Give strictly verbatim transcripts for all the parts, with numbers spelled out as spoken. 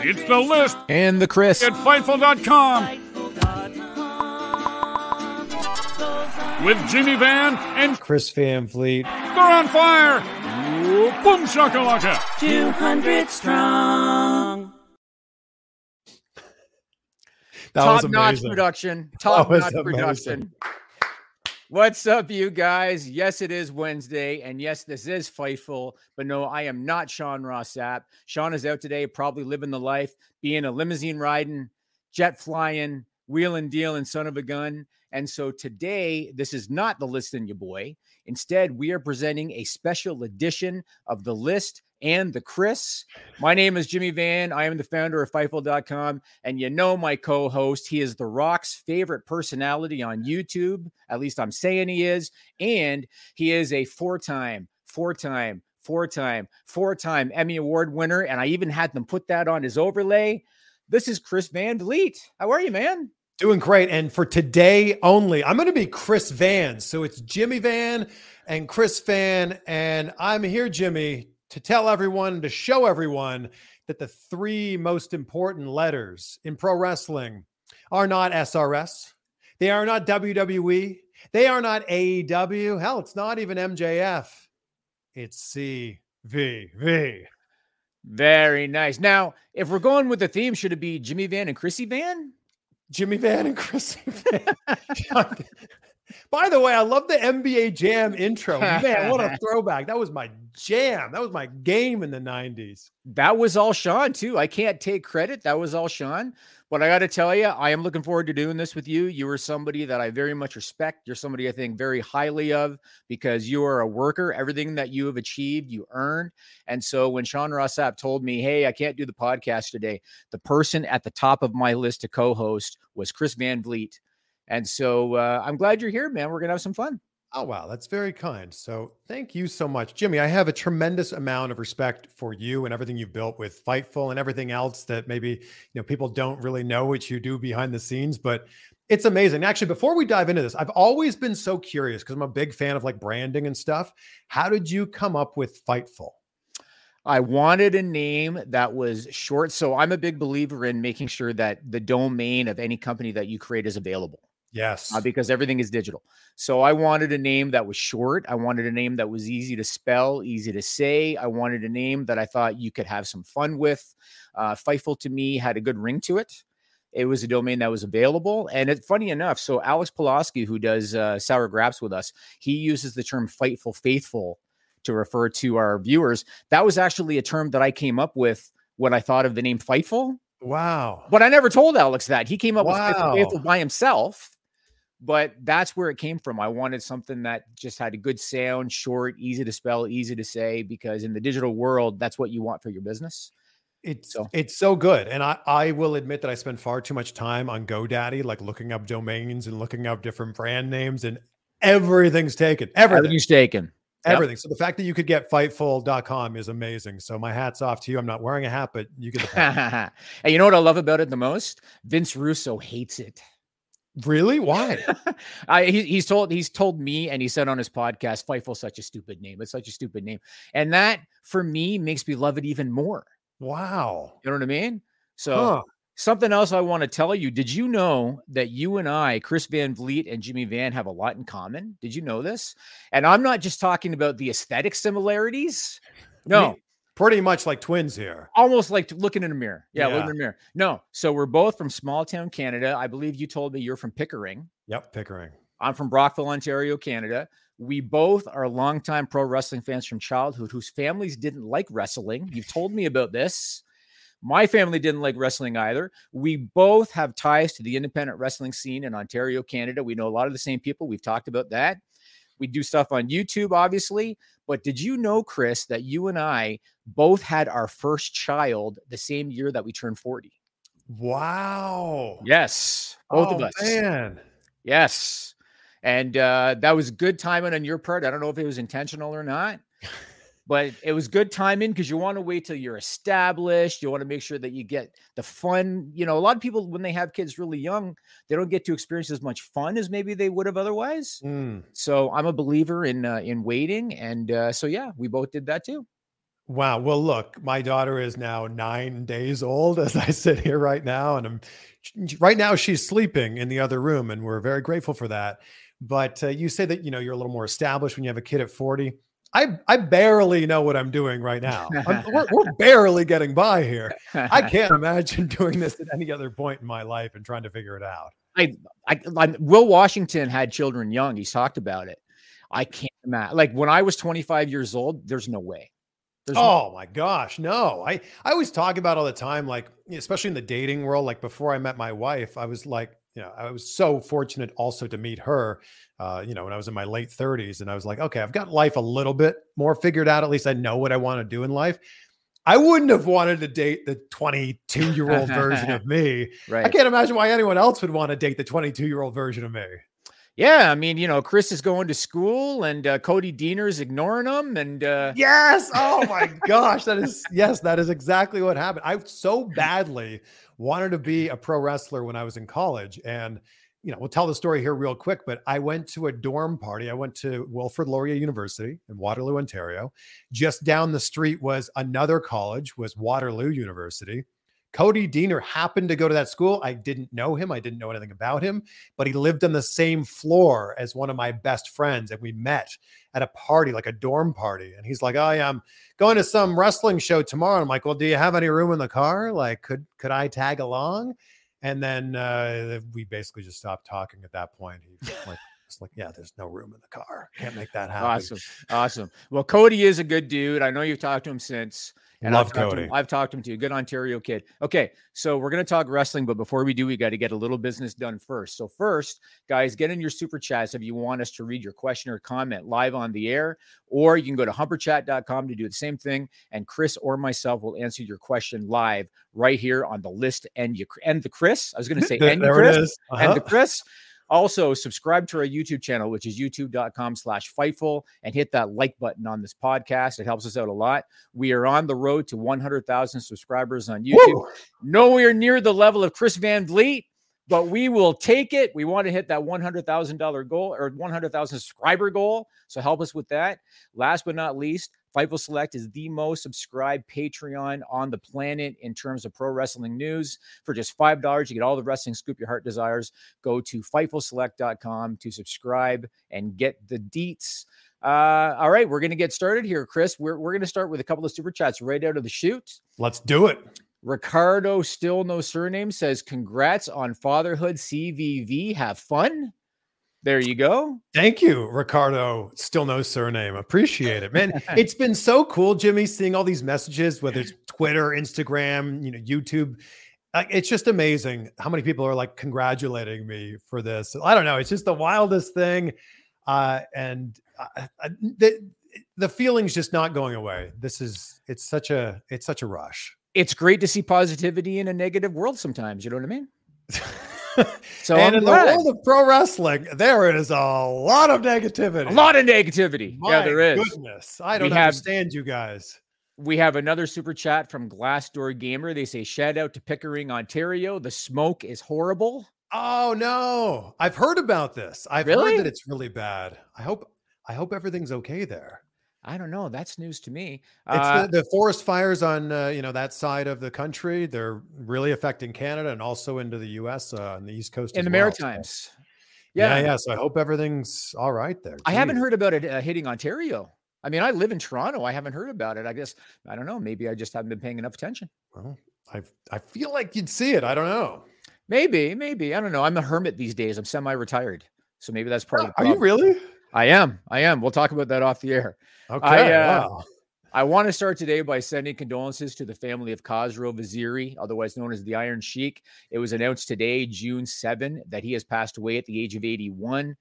It's the list. And the Chris. At Fightful dot com. With Jimmy Van and Chris Van Vliet. They're on fire. Boom shakalaka. two hundred strong. That Top was amazing. Notch production. Top notch amazing. production. What's up, you guys? Yes, it is Wednesday, and yes, this is Fightful, but no, I am not Sean Ross Sapp. Sean is out today, probably living the life, being a limousine riding, jet flying, wheeling, dealing son of a gun. And so today, this is not the list and your boy. Instead, we are presenting a special edition of the list and the Chris. My name is Jimmy Van. I am the founder of Fightful dot com. And you know my co-host. He is The Rock's favorite personality on YouTube. At least I'm saying he is. And he is a four-time, four-time, four-time, four-time Emmy Award winner. And I even had them put that on his overlay. This is Chris Van Vliet. How are you, man? Doing great. And for today only, I'm going to be Chris Van. So it's Jimmy Van and Chris Van. And I'm here, Jimmy, to tell everyone, to show everyone that the three most important letters in pro wrestling are not S R S. They are not W W E. They are not A E W. Hell, it's not even M J F. It's C V V. Very nice. Now, if we're going with the theme, should it be Jimmy Van and Chrissy Van? Jimmy Van and Chrissy Van. By the way, I love the N B A Jam intro. Man, what a throwback. That was my jam. That was my game in the nineties. That was all Sean, too. I can't take credit. That was all Sean. But I got to tell you, I am looking forward to doing this with you. You are somebody that I very much respect. You're somebody I think very highly of because you are a worker. Everything that you have achieved, you earned. And so when Sean Ross Sapp told me, hey, I can't do the podcast today, the person at the top of my list to co-host was Chris Van Vliet. And so uh, I'm glad you're here, man. We're going to have some fun. Oh, wow. That's very kind. So thank you so much, Jimmy. I have a tremendous amount of respect for you and everything you've built with Fightful and everything else that maybe, you know, people don't really know what you do behind the scenes, but it's amazing. Actually, before we dive into this, I've always been so curious because I'm a big fan of like branding and stuff. How did you come up with Fightful? I wanted a name that was short. So I'm a big believer in making sure that the domain of any company that you create is available. Yes. Uh, because everything is digital. So I wanted a name that was short. I wanted a name that was easy to spell, easy to say. I wanted a name that I thought you could have some fun with. Uh, Fightful to me had a good ring to it. It was a domain that was available. And it's funny enough. So Alex Pulaski, who does uh, Sour Graps with us, he uses the term Fightful Faithful to refer to our viewers. That was actually a term that I came up with when I thought of the name Fightful. Wow. But I never told Alex that. He came up wow. with Fightful Faithful by himself. But that's where it came from. I wanted something that just had a good sound, short, easy to spell, easy to say, because in the digital world, that's what you want for your business. It's so, it's so good. And I, I will admit that I spend far too much time on GoDaddy, like looking up domains and looking up different brand names, and everything's taken. Everything. Everything's taken. Everything. Yep. So the fact that you could get Fightful dot com is amazing. So my hat's off to you. I'm not wearing a hat, but you get the hat. And you know what I love about it the most? Vince Russo hates it. Really? Why? I, he, he's told he's told me, and he said on his podcast, Fightful's such a stupid name. It's such a stupid name. And that, for me, makes me love it even more. Wow. You know what I mean? So huh. something else I want to tell you. Did you know that you and I, Chris Van Vliet and Jimmy Van, have a lot in common? Did you know this? And I'm not just talking about the aesthetic similarities. No. We- Pretty much like twins here. Almost like looking in a mirror. Yeah, yeah, looking in a mirror. No, so we're both from small town Canada. I believe you told me you're from Pickering. Yep, Pickering. I'm from Brockville, Ontario, Canada. We both are longtime pro wrestling fans from childhood whose families didn't like wrestling. You've told me about this. My family didn't like wrestling either. We both have ties to the independent wrestling scene in Ontario, Canada. We know a lot of the same people. We've talked about that. We do stuff on YouTube, obviously. But did you know, Chris, that you and I both had our first child the same year that we turned forty? Wow. Yes. Both oh, of us. Man. Yes. And uh, that was good timing on your part. I don't know if it was intentional or not, but it was good timing because you want to wait till you're established. You want to make sure that you get the fun. You know, a lot of people, when they have kids really young, they don't get to experience as much fun as maybe they would have otherwise. Mm. So I'm a believer in, uh, in waiting. And uh, so, yeah, we both did that too. Wow. Well, look, my daughter is now nine days old as I sit here right now. And I'm right now she's sleeping in the other room, and we're very grateful for that. But uh, you say that, you know, you're a little more established when you have a kid at forty. I I barely know what I'm doing right now. We're, we're barely getting by here. I can't imagine doing this at any other point in my life and trying to figure it out. I, I, I Will Washington had children young. He's talked about it. I can't imagine. Like when I was twenty-five years old, there's no way. There's oh no- my gosh. No, I, I always talk about all the time, like, especially in the dating world, like before I met my wife, I was like, you know, I was so fortunate also to meet her, uh, you know, when I was in my late thirties, and I was like, okay, I've got life a little bit more figured out. At least I know what I want to do in life. I wouldn't have wanted to date the twenty-two year old version of me. Right. I can't imagine why anyone else would want to date the twenty-two year old version of me. Yeah, I mean, you know, Chris is going to school, and uh, Cody Deaner is ignoring him. And uh... yes, oh my gosh, that is yes, that is exactly what happened. I so badly wanted to be a pro wrestler when I was in college, and you know, we'll tell the story here real quick. But I went to a dorm party. I went to Wilfrid Laurier University in Waterloo, Ontario. Just down the street was another college, was Waterloo University. Cody Deaner happened to go to that school. I didn't know him. I didn't know anything about him, but he lived on the same floor as one of my best friends. And we met at a party, like a dorm party. And he's like, oh yeah, I'm going to some wrestling show tomorrow. And I'm like, well, do you have any room in the car? Like, could, could I tag along? And then uh, we basically just stopped talking at that point. He like It's like, yeah, there's no room in the car. Can't make that happen. Awesome. Awesome. Well, Cody is a good dude. I know you've talked to him since. And Love I've Cody. Talked him, I've talked to him too. Good Ontario kid. Okay. So we're going to talk wrestling, but before we do, we got to get a little business done first. So first, guys, get in your super chats if you want us to read your question or comment live on the air, or you can go to humper chat dot com to do the same thing. And Chris or myself will answer your question live right here on the list. And you and the Chris, I was going to say, there, and, there Chris, it is. Uh-huh. and the Chris. Also, subscribe to our YouTube channel, which is youtube dot com slash Fightful, and hit that like button on this podcast. It helps us out a lot. We are on the road to one hundred thousand subscribers on YouTube. Woo! Nowhere near the level of Chris Van Vliet, but we will take it. We want to hit that one hundred thousand dollars goal or one hundred thousand subscriber goal, so help us with that. Last but not least, Fightful Select is the most subscribed Patreon on the planet in terms of pro wrestling news. For just five dollars, you get all the wrestling scoop your heart desires. Go to Fightful Select dot com to subscribe and get the deets. Uh, all right, we're going to get started here, Chris. We're, we're going to start with a couple of super chats right out of the chute. Let's do it. Ricardo, still no surname, says, congrats on fatherhood, C V V. Have fun. There you go. Thank you, Ricardo. Still no surname. Appreciate it, man. It's been so cool, Jimmy, seeing all these messages, whether it's Twitter, Instagram, you know, YouTube. Uh, it's just amazing how many people are like congratulating me for this. I don't know. It's just the wildest thing. Uh, and I, I, the, the feeling's just not going away. This is, it's such a, it's such a rush. It's great to see positivity in a negative world sometimes. You know what I mean? So and I'm in glad. The world of pro wrestling, there is a lot of negativity. A lot of negativity. My yeah, there is. Goodness, I don't we understand have, you guys. We have another super chat from Glassdoor Gamer. They say, shout out to Pickering, Ontario. The smoke is horrible. Oh no. I've heard about this. I've really? heard that it's really bad. I hope I hope everything's okay there. I don't know. That's news to me. Uh, it's the, the forest fires on, uh, you know, that side of the country. They're really affecting Canada and also into the U S uh, on the East Coast. In the well. Maritimes. Yeah. yeah. Yeah. So I hope everything's all right there. Jeez. I haven't heard about it uh, hitting Ontario. I mean, I live in Toronto. I haven't heard about it. I guess, I don't know. Maybe I just haven't been paying enough attention. Well, I I feel like you'd see it. I don't know. Maybe, maybe. I don't know. I'm a hermit these days. I'm semi-retired. So maybe that's part oh, of the problem. Are you really? I am. I am. We'll talk about that off the air. Okay. I, uh, wow. I want to start today by sending condolences to the family of Khosrow Vaziri, otherwise known as the Iron Sheik. It was announced today, June seventh, that he has passed away at the age of eighty-one.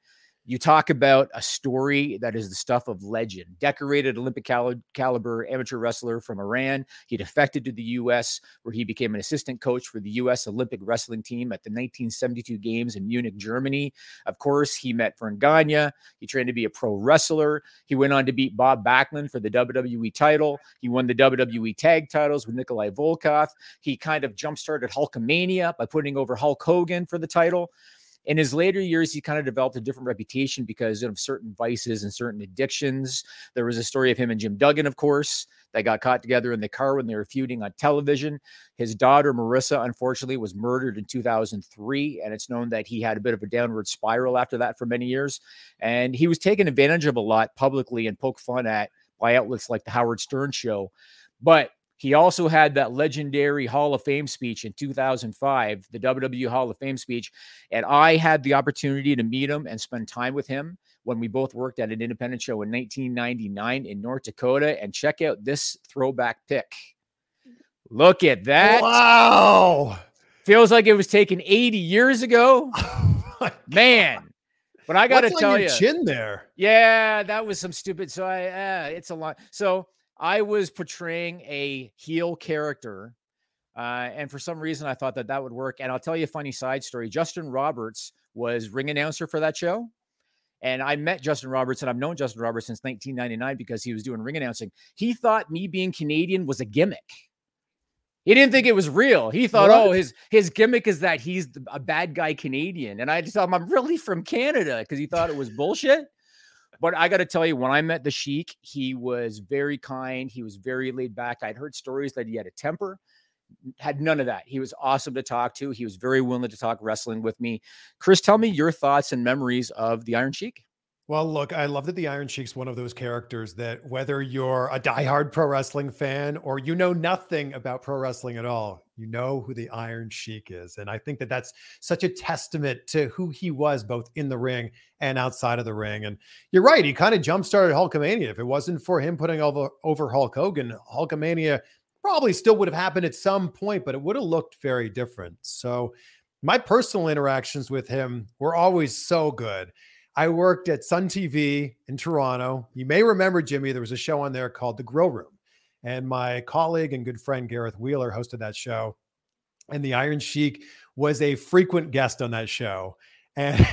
You talk about a story that is the stuff of legend. Decorated Olympic cali- caliber amateur wrestler from Iran. He defected to the U S, where he became an assistant coach for the U S Olympic wrestling team at the nineteen seventy-two Games in Munich, Germany. Of course, he met Vern Gagne. He trained to be a pro wrestler. He went on to beat Bob Backlund for the W W E title. He won the W W E tag titles with Nikolai Volkoff. He kind of jump-started Hulkamania by putting over Hulk Hogan for the title. In his later years, he kind of developed a different reputation because of certain vices and certain addictions. There was a story of him and Jim Duggan, of course. They got caught together in the car when they were feuding on television. His daughter, Marissa, unfortunately, was murdered in two thousand three, and it's known that he had a bit of a downward spiral after that for many years. And he was taken advantage of a lot publicly and poked fun at by outlets like the Howard Stern Show. But he also had that legendary Hall of Fame speech in two thousand five, the W W E Hall of Fame speech, and I had the opportunity to meet him and spend time with him when we both worked at an independent show in nineteen ninety-nine in North Dakota, and check out this throwback pic. Look at that. Wow. Feels like it was taken eighty years ago. Oh man. But I got to tell you. Chin there. Yeah, that was some stupid. So I, uh, it's a lot. So I was portraying a heel character, uh, and for some reason I thought that that would work. And I'll tell you a funny side story. Justin Roberts was ring announcer for that show, and I met Justin Roberts, and I've known Justin Roberts since nineteen ninety-nine because he was doing ring announcing. He thought me being Canadian was a gimmick. He didn't think it was real. He thought, what? oh, his his gimmick is that he's a bad guy Canadian. And I just told him I'm really from Canada because he thought it was bullshit. But I got to tell you, when I met the Sheik, he was very kind. He was very laid back. I'd heard stories that he had a temper, had none of that. He was awesome to talk to. He was very willing to talk wrestling with me. Chris, tell me your thoughts and memories of the Iron Sheik. Well, look, I love that the Iron Sheik's one of those characters that whether you're a diehard pro wrestling fan or you know nothing about pro wrestling at all, you know who the Iron Sheik is. And I think that that's such a testament to who he was both in the ring and outside of the ring. And you're right. He kind of jump-started Hulkamania. If it wasn't for him putting over, over Hulk Hogan, Hulkamania probably still would have happened at some point, but it would have looked very different. So my personal interactions with him were always so good. I worked at Sun T V in Toronto. You may remember, Jimmy, there was a show on there called The Grill Room. And my colleague and good friend, Gareth Wheeler, hosted that show. And the Iron Sheik was a frequent guest on that show. And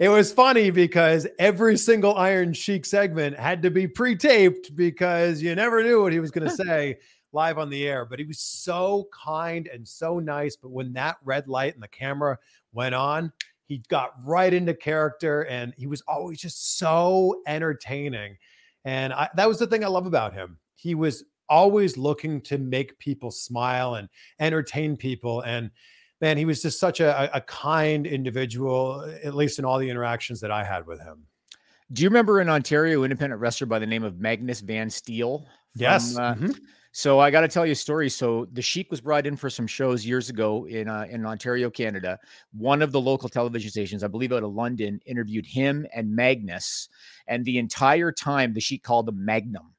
it was funny because every single Iron Sheik segment had to be pre-taped because you never knew what he was going to say live on the air. But he was so kind and so nice. But when that red light and the camera went on, he got right into character, and he was always just so entertaining. And I, that was the thing I love about him. He was always looking to make people smile and entertain people. And man, he was just such a, a kind individual, at least in all the interactions that I had with him. Do you remember an Ontario independent wrestler by the name of Magnus Van Steele? From, yes. Uh, mm-hmm. So I got to tell you a story. So the Sheik was brought in for some shows years ago in uh, in Ontario, Canada. One of the local television stations, I believe out of London, interviewed him and Magnus. And the entire time, the Sheik called him Magnum.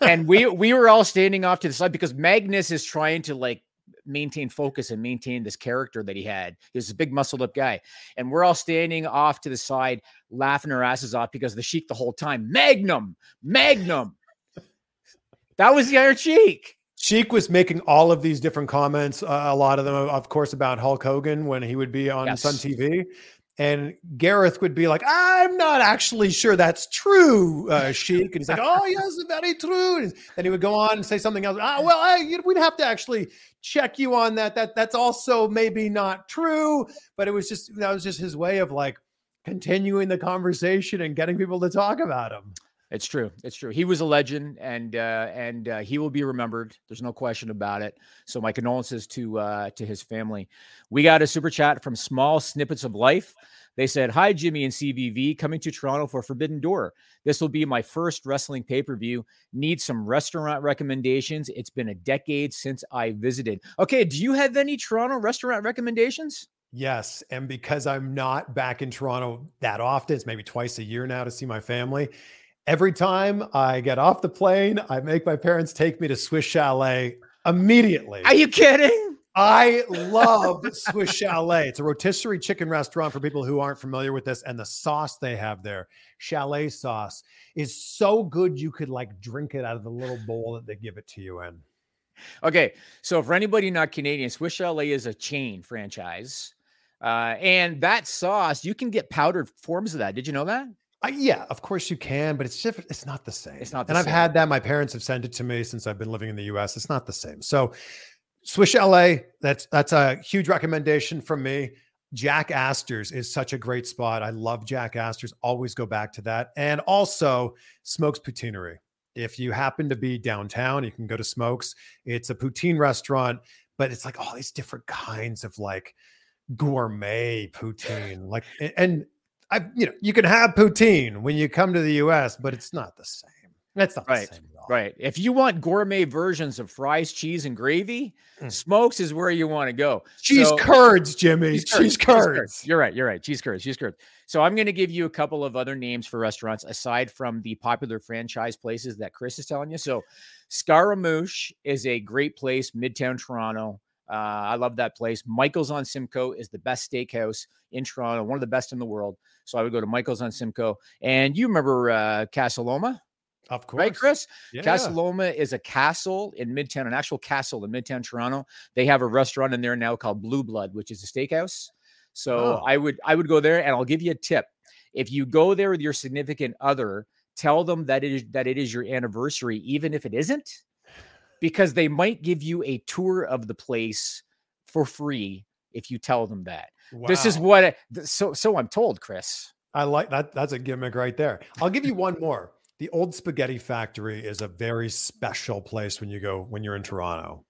And we we were all standing off to the side because Magnus is trying to like maintain focus and maintain this character that he had. He was a big muscled up guy. And we're all standing off to the side, laughing our asses off because the Sheik the whole time, Magnum, Magnum. That was the Iron Sheik. Sheik was making all of these different comments, uh, a lot of them, of course, about Hulk Hogan when he would be on yes. Sun T V. And Gareth would be like, I'm not actually sure that's true, uh, Sheik. And he's like, oh, yes, very true. And then he would go on and say something else. Ah, well, I, we'd have to actually check you on that. That That's also maybe not true. But it was just, that was just his way of like continuing the conversation and getting people to talk about him. It's true. It's true. He was a legend, and uh, and uh, he will be remembered. There's no question about it. So my condolences to uh, to his family. We got a super chat from Small Snippets of Life. They said, hi, Jimmy and C V V, coming to Toronto for Forbidden Door. This will be my first wrestling pay-per-view. Need some restaurant recommendations. It's been a decade since I visited. Okay, do you have any Toronto restaurant recommendations? Yes, and because I'm not back in Toronto that often, it's maybe twice a year now to see my family. Every time I get off the plane, I make my parents take me to Swiss Chalet immediately. Are you kidding? I love Swiss Chalet. It's a rotisserie chicken restaurant for people who aren't familiar with this. And the sauce they have there, chalet sauce, is so good you could like drink it out of the little bowl that they give it to you in. Okay. So for anybody not Canadian, Swiss Chalet is a chain franchise. Uh, and that sauce, you can get powdered forms of that. Did you know that? Uh, yeah, of course you can, but it's just, it's not the same. It's not the same. And I've had that. My parents have sent it to me since I've been living in the U S. It's not the same. So Swiss Chalet, that's that's a huge recommendation from me. Jack Astor's is such a great spot. I love Jack Astor's. Always go back to that. And also Smoke's Poutineery. If you happen to be downtown, you can go to Smoke's. It's a poutine restaurant, but it's like all these different kinds of like gourmet poutine. Like and, and I, you know, you can have poutine when you come to the U S, but it's not the same. That's not right. The same at all. Right. If you want gourmet versions of fries, cheese, and gravy, mm. Smokes is where you want to go. Cheese so, curds, Jimmy. Cheese, cheese, curds, cheese curds. curds. You're right. You're right. Cheese curds. Cheese curds. So I'm going to give you a couple of other names for restaurants aside from the popular franchise places that Chris is telling you. So Scaramouche is a great place, Midtown Toronto. Uh, I love that place. Michael's on Simcoe is the best steakhouse in Toronto, one of the best in the world. So I would go to Michael's on Simcoe. And you remember uh, Casa Loma? Of course. Right, Chris? Yeah. Casa Loma is a castle in Midtown, an actual castle in Midtown Toronto. They have a restaurant in there now called Blue Blood, which is a steakhouse. So oh. I would I would go there, and I'll give you a tip. If you go there with your significant other, tell them that it is, that it is your anniversary, even if it isn't, because they might give you a tour of the place for free if you tell them that. Wow. This is what, I, so so I'm told, Chris. I like that. That's a gimmick right there. I'll give you one more. The Old Spaghetti Factory is a very special place when you go, when you're in Toronto.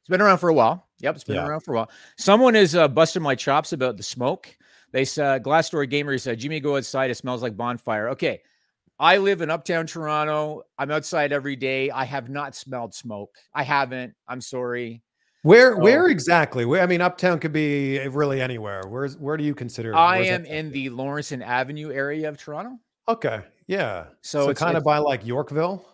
It's been around for a while. Yep. It's been yeah. around for a while. Someone is uh, busting my chops about the smoke. They said, Glassdoor Gamer said, Jimmy, go outside. It smells like bonfire. Okay. I live in uptown Toronto. I'm outside every day. I have not smelled smoke. I haven't. I'm sorry. Where, so, where exactly? Where, I mean, uptown could be really anywhere. Where's, where do you consider? I am it? in the Lawrence and Avenue area of Toronto. Okay. Yeah. So, so it's kind of by like Yorkville.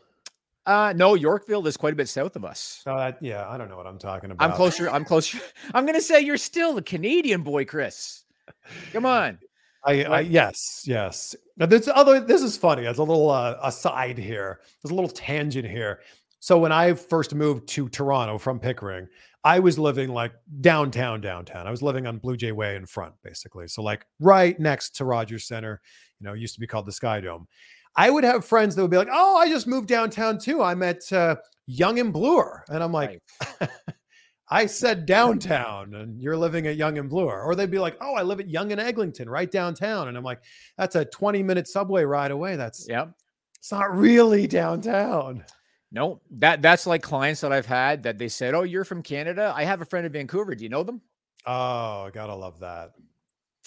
Uh, no, Yorkville is quite a bit south of us. Oh, that, yeah. I don't know what I'm talking about. I'm closer. I'm closer. I'm going to say you're still a Canadian boy, Chris. Come on. I, I yes, yes. Now this other, this is funny. There's a little uh, aside here. There's a little tangent here. So when I first moved to Toronto from Pickering, I was living like downtown, downtown. I was living on Blue Jay Way in front, basically. So like right next to Rogers Centre, you know, it used to be called the Sky Dome. I would have friends that would be like, "Oh, I just moved downtown too. I'm at uh, Yonge and Bloor," and I'm like, right. I said downtown and you're living at Yonge and Bloor. Or they'd be like, "Oh, I live at Yonge and Eglinton, right downtown." And I'm like, that's a twenty minute subway ride away. That's yep. It's not really downtown. No, that that's like clients that I've had that they said, "Oh, you're from Canada. I have a friend in Vancouver. Do you know them?" Oh, gotta love that.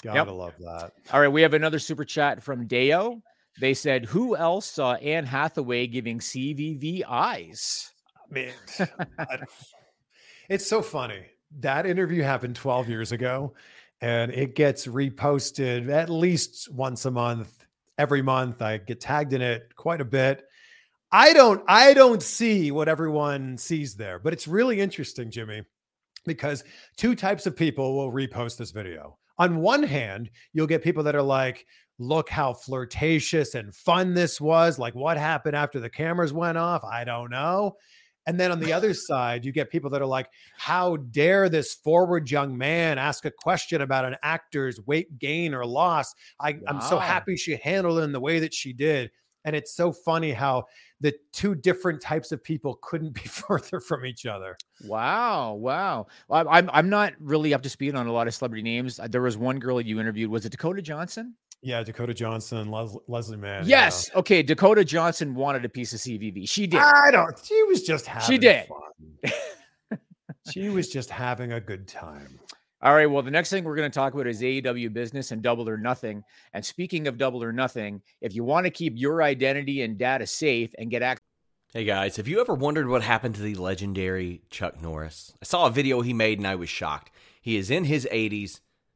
Gotta yep. love that. All right. We have another super chat from Deo. They said, "Who else saw Anne Hathaway giving C V V eyes?" Man, I don't... It's so funny. That interview happened twelve years ago and it gets reposted at least once a month. Every month I get tagged in it quite a bit. I don't, I don't see what everyone sees there, but it's really interesting, Jimmy, because two types of people will repost this video. On one hand, you'll get people that are like, "Look how flirtatious and fun this was. Like, what happened after the cameras went off? I don't know." And then on the other side, you get people that are like, "How dare this forward young man ask a question about an actor's weight gain or loss? I, wow. I'm so happy she handled it in the way that she did." And it's so funny how the two different types of people couldn't be further from each other. Wow. Wow. I'm, I'm not really up to speed on a lot of celebrity names. There was one girl you interviewed. Was it Dakota Johnson? Yeah, Dakota Johnson, Les- Leslie Mann. Yes. You know. Okay. Dakota Johnson wanted a piece of C V V. She did. I don't. She was just having she did. fun. She was just having a good time. All right. Well, the next thing we're going to talk about is A E W business and Double or Nothing. And speaking of Double or Nothing, if you want to keep your identity and data safe and get access. Hey guys, have you ever wondered what happened to the legendary Chuck Norris? I saw a video he made and I was shocked. He is in his eighties.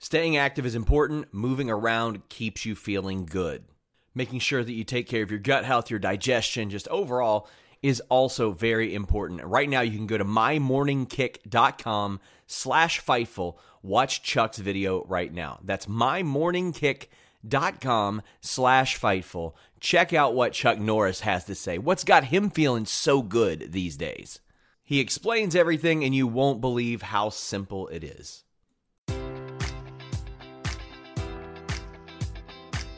Staying active is important. Moving around keeps you feeling good. Making sure that you take care of your gut health, your digestion, just overall is also very important. Right now, you can go to mymorningkick.com slash Fightful. Watch Chuck's video right now. That's mymorningkick.com slash Fightful. Check out what Chuck Norris has to say. What's got him feeling so good these days? He explains everything, and you won't believe how simple it is.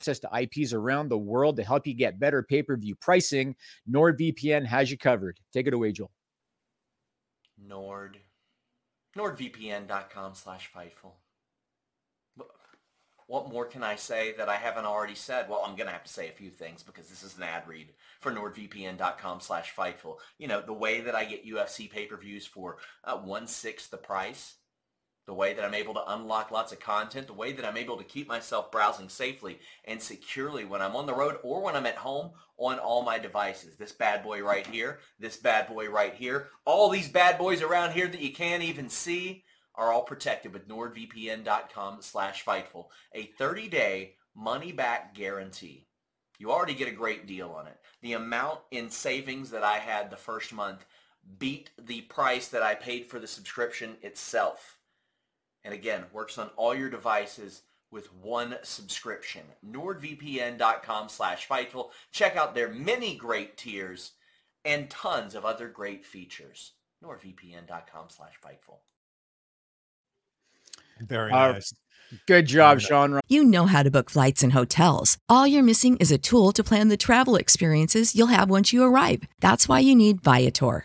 Access to I Ps around the world to help you get better pay-per-view pricing. NordVPN has you covered. Take it away, Joel. Nord. NordVPN.com slash Fightful. What more can I say that I haven't already said? Well, I'm going to have to say a few things because this is an ad read for NordVPN.com slash Fightful. You know, the way that I get U F C pay-per-views for uh, one-sixth the price, the way that I'm able to unlock lots of content, the way that I'm able to keep myself browsing safely and securely when I'm on the road or when I'm at home on all my devices. This bad boy right here, this bad boy right here, all these bad boys around here that you can't even see are all protected with NordVPN.com slash Fightful, a thirty-day money-back guarantee. You already get a great deal on it. The amount in savings that I had the first month beat the price that I paid for the subscription itself. And again, works on all your devices with one subscription. NordVPN.com slash Fightful. Check out their many great tiers and tons of other great features. NordVPN.com slash Fightful. Very uh, nice. Good job, Sean. You know how to book flights and hotels. All you're missing is a tool to plan the travel experiences you'll have once you arrive. That's why you need Viator.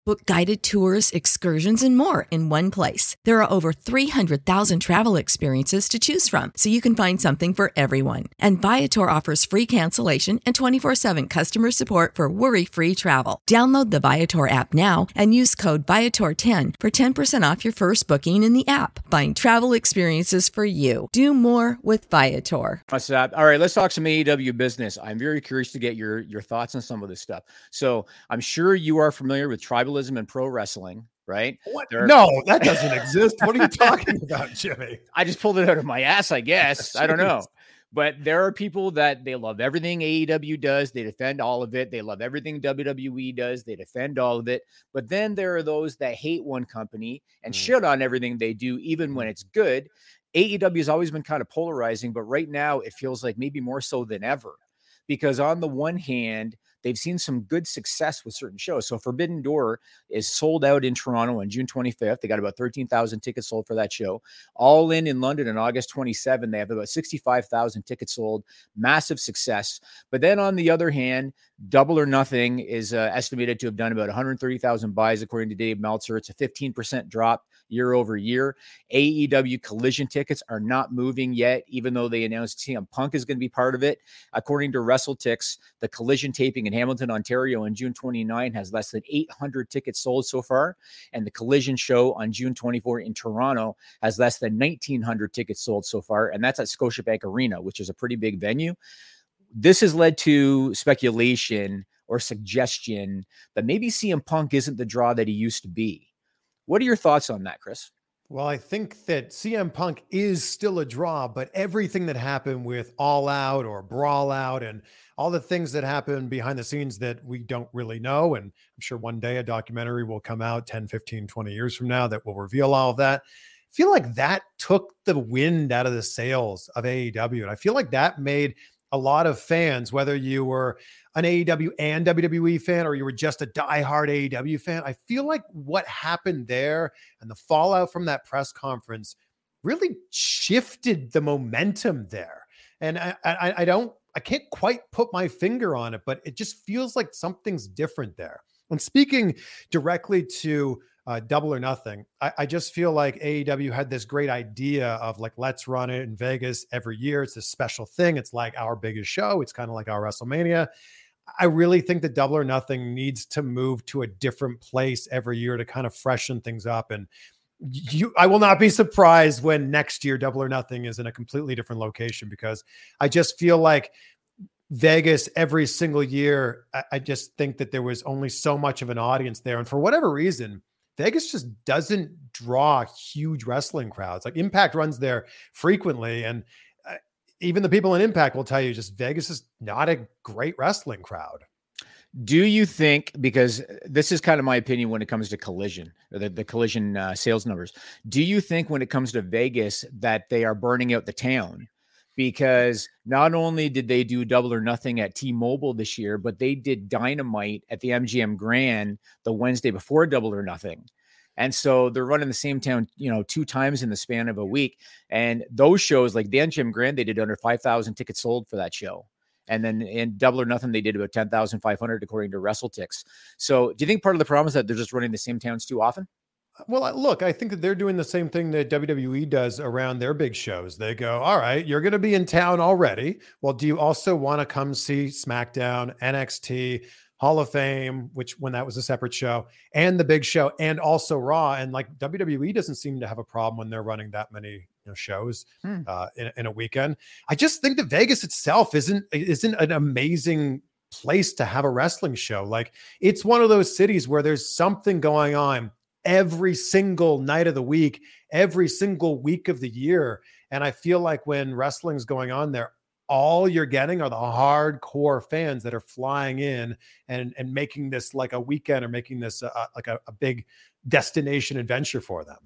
Book guided tours, excursions, and more in one place. There are over three hundred thousand travel experiences to choose from, so you can find something for everyone. And Viator offers free cancellation and twenty-four seven customer support for worry-free travel. Download the Viator app now and use code Viator ten for ten percent off your first booking in the app. Find travel experiences for you. Do more with Viator. What's up? All right, let's talk some A E W business. I'm very curious to get your, your thoughts on some of this stuff. So I'm sure you are familiar with tribal and pro wrestling, right? What? Are- no, that doesn't exist. What are you talking about, Jimmy? I just pulled it out of my ass, I guess. I don't know. But there are people that they love everything A E W does. They defend all of it. They love everything W W E does. They defend all of it. But then there are those that hate one company and mm. shit on everything they do, even when it's good. A E W has always been kind of polarizing, but right now it feels like maybe more so than ever. Because on the one hand, they've seen some good success with certain shows. So Forbidden Door is sold out in Toronto on June twenty-fifth. They got about thirteen thousand tickets sold for that show. All In in London on August twenty-seventh, they have about sixty-five thousand tickets sold. Massive success. But then on the other hand, Double or Nothing is uh, estimated to have done about one hundred thirty thousand buys, according to Dave Meltzer. It's a fifteen percent drop year over year. A E W Collision tickets are not moving yet, even though they announced C M Punk is going to be part of it. According to WrestleTix, the Collision taping in Hamilton, Ontario on June twenty-ninth has less than eight hundred tickets sold so far. And the Collision show on June twenty-fourth in Toronto has less than nineteen hundred tickets sold so far. And that's at Scotiabank Arena, which is a pretty big venue. This has led to speculation or suggestion that maybe C M Punk isn't the draw that he used to be. What are your thoughts on that, Chris? Well, I think that C M Punk is still a draw, but everything that happened with All Out or Brawl Out and all the things that happen behind the scenes that we don't really know, and I'm sure one day a documentary will come out ten, fifteen, twenty years from now that will reveal all of that. I feel like that took the wind out of the sails of A E W, and I feel like that made a lot of fans, whether you were an A E W and W W E fan or you were just a diehard A E W fan, I feel like what happened there and the fallout from that press conference really shifted the momentum there. And I, I, I don't, I can't quite put my finger on it, but it just feels like something's different there. And speaking directly to Uh, Double or Nothing, I, I just feel like A E W had this great idea of like, let's run it in Vegas every year. It's this special thing. It's like our biggest show. It's kind of like our WrestleMania. I really think that Double or Nothing needs to move to a different place every year to kind of freshen things up. And you, I will not be surprised when next year Double or Nothing is in a completely different location, because I just feel like Vegas every single year, I, I just think that there was only so much of an audience there. And for whatever reason, Vegas just doesn't draw huge wrestling crowds. Like Impact runs there frequently. And uh, even the people in Impact will tell you just Vegas is not a great wrestling crowd. Do you think, because this is kind of my opinion when it comes to Collision, the, the Collision uh, sales numbers, do you think when it comes to Vegas that they are burning out the town? Because not only did they do Double or Nothing at T-Mobile this year, but they did Dynamite at the M G M Grand the Wednesday before Double or Nothing. And so they're running the same town, you know, two times in the span of a week. And those shows, like the M G M Grand, they did under five thousand tickets sold for that show. And then in Double or Nothing, they did about ten thousand five hundred according to WrestleTix. So do you think part of the problem is that they're just running the same towns too often? Well, look, I think that they're doing the same thing that W W E does around their big shows. They go, all right, you're going to be in town already. Well, do you also want to come see SmackDown, N X T, Hall of Fame, which when that was a separate show, and the big show, and also Raw? And like W W E doesn't seem to have a problem when they're running that many you know, shows hmm. uh, in, in a weekend. I just think that Vegas itself isn't isn't an amazing place to have a wrestling show. Like it's one of those cities where there's something going on every single night of the week, every single week of the year. And I feel like when wrestling's going on there, all you're getting are the hardcore fans that are flying in and, and making this like a weekend or making this a, like a, a big destination adventure for them.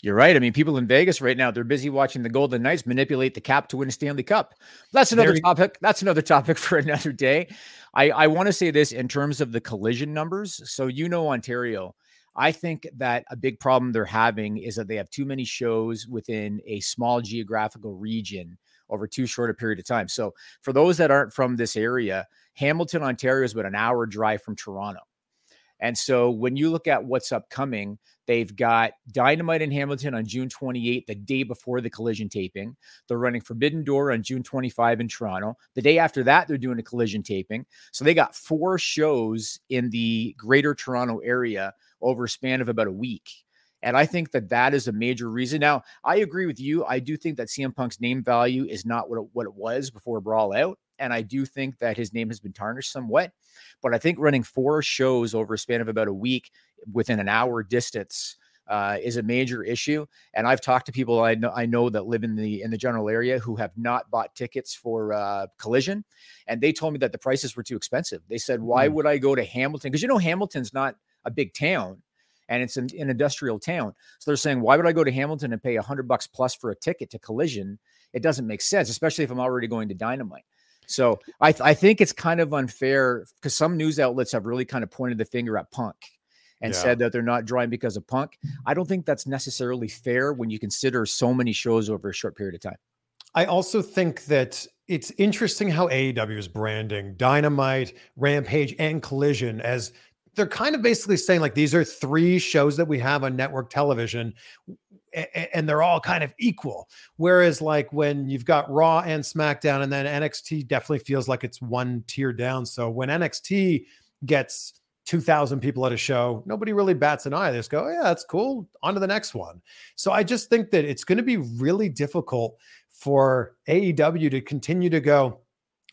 You're right. I mean, people in Vegas right now, they're busy watching the Golden Knights manipulate the cap to win a Stanley Cup. That's another topic. That's another topic for another day. I, I want to say this in terms of the Collision numbers. So, you know, Ontario, I think that a big problem they're having is that they have too many shows within a small geographical region over too short a period of time. So for those that aren't from this area, Hamilton, Ontario is about an hour drive from Toronto. And so when you look at what's upcoming, they've got Dynamite in Hamilton on June twenty-eighth, the day before the Collision taping. They're running Forbidden Door on June twenty-fifth in Toronto. The day after that, they're doing a Collision taping. So they got four shows in the greater Toronto area over a span of about a week. And I think that that is a major reason. Now, I agree with you. I do think that C M Punk's name value is not what it, what it was before Brawl Out. And I do think that his name has been tarnished somewhat. But I think running four shows over a span of about a week within an hour distance uh, is a major issue. And I've talked to people I know, I know that live in the in the general area who have not bought tickets for uh, Collision. And they told me that the prices were too expensive. They said, why mm. would I go to Hamilton? Because, you know, Hamilton's not a big town. And it's an, an industrial town. So they're saying, why would I go to Hamilton and pay one hundred bucks plus for a ticket to Collision? It doesn't make sense, especially if I'm already going to Dynamite. So I, th- I think it's kind of unfair because some news outlets have really kind of pointed the finger at Punk and yeah. said that they're not drawing because of Punk. I don't think that's necessarily fair when you consider so many shows over a short period of time. I also think that it's interesting how A E W is branding Dynamite, Rampage, and Collision as they're kind of basically saying like, these are three shows that we have on network television. and they're all kind of equal. Whereas like when you've got Raw and SmackDown, and then N X T definitely feels like it's one tier down. So when N X T gets two thousand people at a show, nobody really bats an eye. They just go, oh, yeah, that's cool. On to the next one. So I just think that it's going to be really difficult for A E W to continue to go,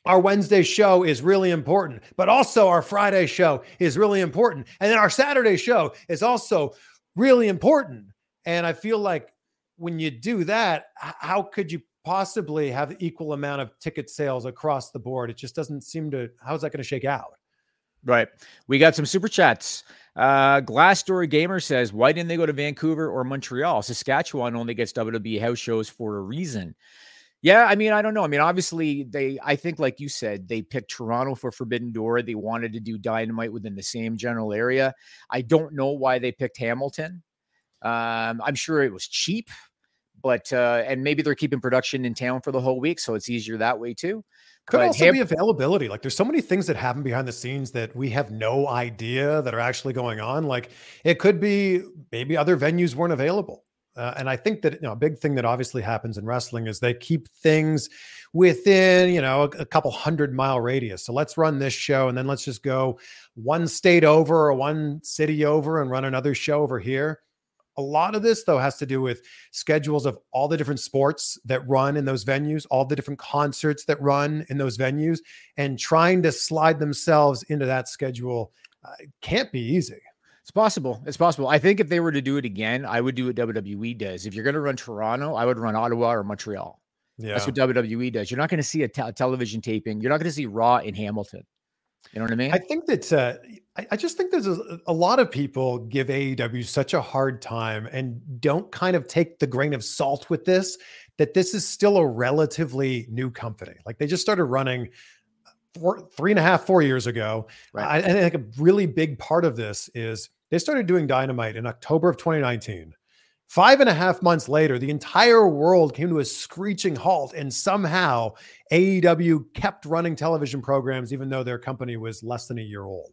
our Wednesday show is really important, but also our Friday show is really important. And then our Saturday show is also really important. And I feel like when you do that, how could you possibly have equal amount of ticket sales across the board? It just doesn't seem to, how's that going to shake out? Right. We got some super chats. Uh, Glassdoor Gamer says, why didn't they go to Vancouver or Montreal? Saskatchewan only gets W W E house shows for a reason. Yeah, I mean, I don't know. I mean, obviously, they, I think, like you said, they picked Toronto for Forbidden Door. They wanted to do Dynamite within the same general area. I don't know why they picked Hamilton. Um, I'm sure it was cheap, but, uh, and maybe they're keeping production in town for the whole week, so it's easier that way too. Could but also him- be availability. Like there's so many things that happen behind the scenes that we have no idea that are actually going on. Like it could be maybe other venues weren't available. Uh, and I think that, you know, a big thing that obviously happens in wrestling is they keep things within, you know, a, a couple hundred mile radius. So let's run this show and then let's just go one state over or one city over and run another show over here. A lot of this, though, has to do with schedules of all the different sports that run in those venues, all the different concerts that run in those venues, and trying to slide themselves into that schedule uh, can't be easy. It's possible. It's possible. I think if they were to do it again, I would do what W W E does. If you're going to run Toronto, I would run Ottawa or Montreal. Yeah. That's what W W E does. You're not going to see a te- television taping. You're not going to see Raw in Hamilton. You know what I mean? I think that uh, I, I just think there's a, a lot of people give A E W such a hard time and don't kind of take the grain of salt with this, that this is still a relatively new company. Like they just started running four, three and a half, four years ago. Right. I, I think a really big part of this is they started doing Dynamite in October of twenty nineteen. Five and a half months later, the entire world came to a screeching halt, and somehow A E W kept running television programs, even though their company was less than a year old.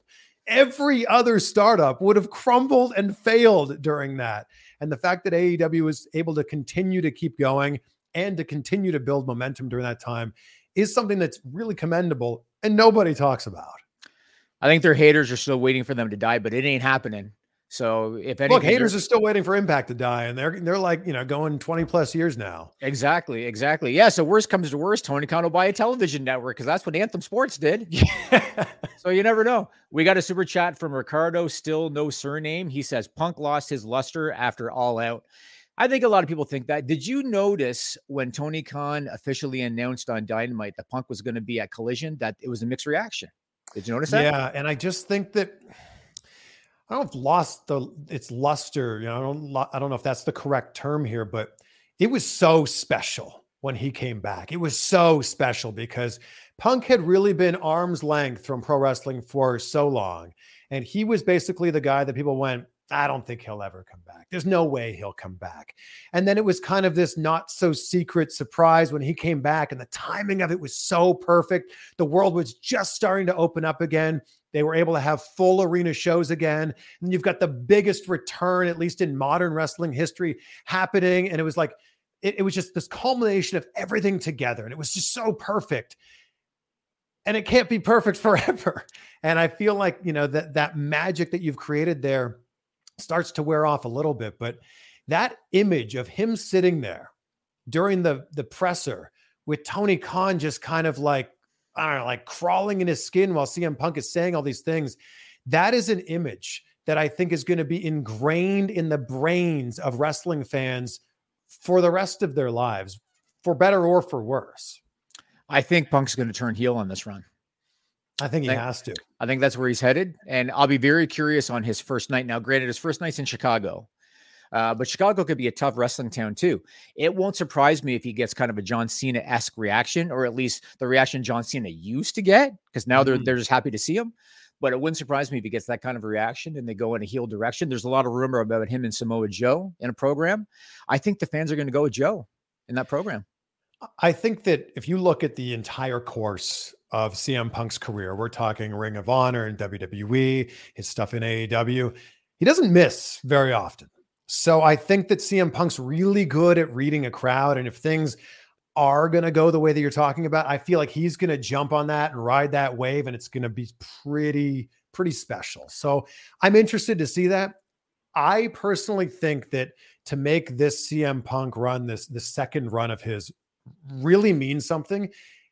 Every other startup would have crumbled and failed during that. And the fact that A E W was able to continue to keep going and to continue to build momentum during that time is something that's really commendable and nobody talks about. I think their haters are still waiting for them to die, but it ain't happening. So if any, look, haters are still waiting for Impact to die, and they're they're like, you know, going twenty plus years now. Exactly, exactly. Yeah. So worst comes to worst, Tony Khan will buy a television network because that's what Anthem Sports did. Yeah. So you never know. We got a super chat from Ricardo, still no surname. He says Punk lost his luster after All Out. I think a lot of people think that. Did you notice when Tony Khan officially announced on Dynamite that Punk was going to be at Collision that it was a mixed reaction? Did you notice that? Yeah, and I just think that. I don't know if lost the its luster. You know, I don't, I don't know if that's the correct term here, but it was so special when he came back. It was so special because Punk had really been arm's length from pro wrestling for so long. And he was basically the guy that people went, I don't think he'll ever come back. There's no way he'll come back. And then it was kind of this not so secret surprise when he came back, and the timing of it was so perfect. The world was just starting to open up again. They were able to have full arena shows again. And you've got the biggest return, at least in modern wrestling history, happening. And it was like, it, it was just this culmination of everything together. And it was just so perfect. And it can't be perfect forever. And I feel like, you know, that, that magic that you've created there starts to wear off a little bit. But that image of him sitting there during the, the presser with Tony Khan just kind of like, I don't know, like crawling in his skin while C M Punk is saying all these things. That is an image that I think is going to be ingrained in the brains of wrestling fans for the rest of their lives, for better or for worse. I think Punk's going to turn heel on this run. I think he I think, has to. I think that's where he's headed. And I'll be very curious on his first night. Now, granted, his first night's in Chicago. Uh, but Chicago could be a tough wrestling town too. It won't surprise me if he gets kind of a John Cena-esque reaction, or at least the reaction John Cena used to get, because now mm-hmm. they're they're just happy to see him. But it wouldn't surprise me if he gets that kind of reaction and they go in a heel direction. There's a lot of rumor about him and Samoa Joe in a program. I think the fans are going to go with Joe in that program. I think that if you look at the entire course of C M Punk's career, we're talking Ring of Honor and W W E, his stuff in A E W, he doesn't miss very often. So I think that C M Punk's really good at reading a crowd. And if things are going to go the way that you're talking about, I feel like he's going to jump on that and ride that wave. And it's going to be pretty, pretty special. So I'm interested to see that. I personally think that to make this C M Punk run, this the second run of his, really mean something,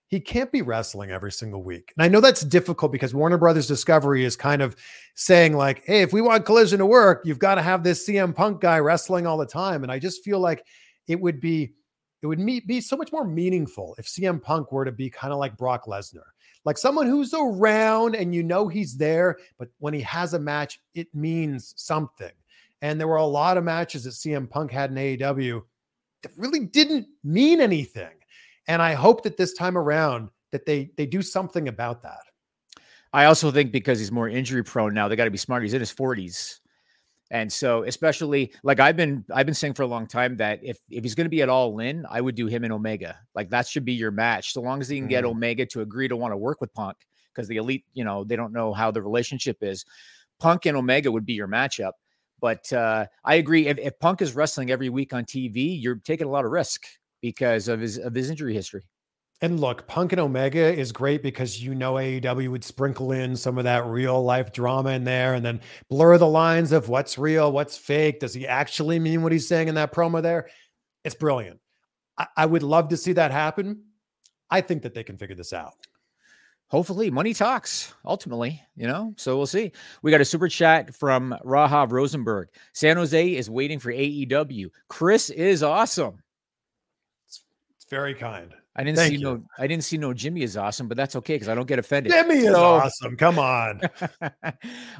he can't be wrestling every single week. And I know that's difficult because Warner Brothers Discovery is kind of saying like, hey, if we want Collision to work, you've got to have this C M Punk guy wrestling all the time. And I just feel like it would be, it would be so much more meaningful if C M Punk were to be kind of like Brock Lesnar, like someone who's around and you know he's there, but when he has a match, it means something. And there were a lot of matches that C M Punk had in A E W that really didn't mean anything. And I hope that this time around that they, they do something about that. I also think because he's more injury prone now, they got to be smart. He's in his forties. And so especially like I've been, I've been saying for a long time that if, if he's going to be at All In, I would do him and Omega. Like that should be your match. So long as he can mm-hmm. get Omega to agree to want to work with Punk, because the Elite, you know, they don't know how the relationship is. Punk and Omega would be your matchup. But uh, I agree. If, if Punk is wrestling every week on T V, you're taking a lot of risk because of his of his injury history. And look, Punk and Omega is great because you know A E W would sprinkle in some of that real life drama in there and then blur the lines of what's real, what's fake. Does he actually mean what he's saying in that promo there? It's brilliant. I, I would love to see that happen. I think that they can figure this out. Hopefully money talks ultimately, you know, so we'll see. We got a super chat from Rahav Rosenberg. San Jose is waiting for A E W. Chris is awesome. It's, it's very kind. I didn't Thank see you. no, I didn't see no Jimmy is awesome, but that's okay. Cause I don't get offended. Jimmy is so awesome. Come on.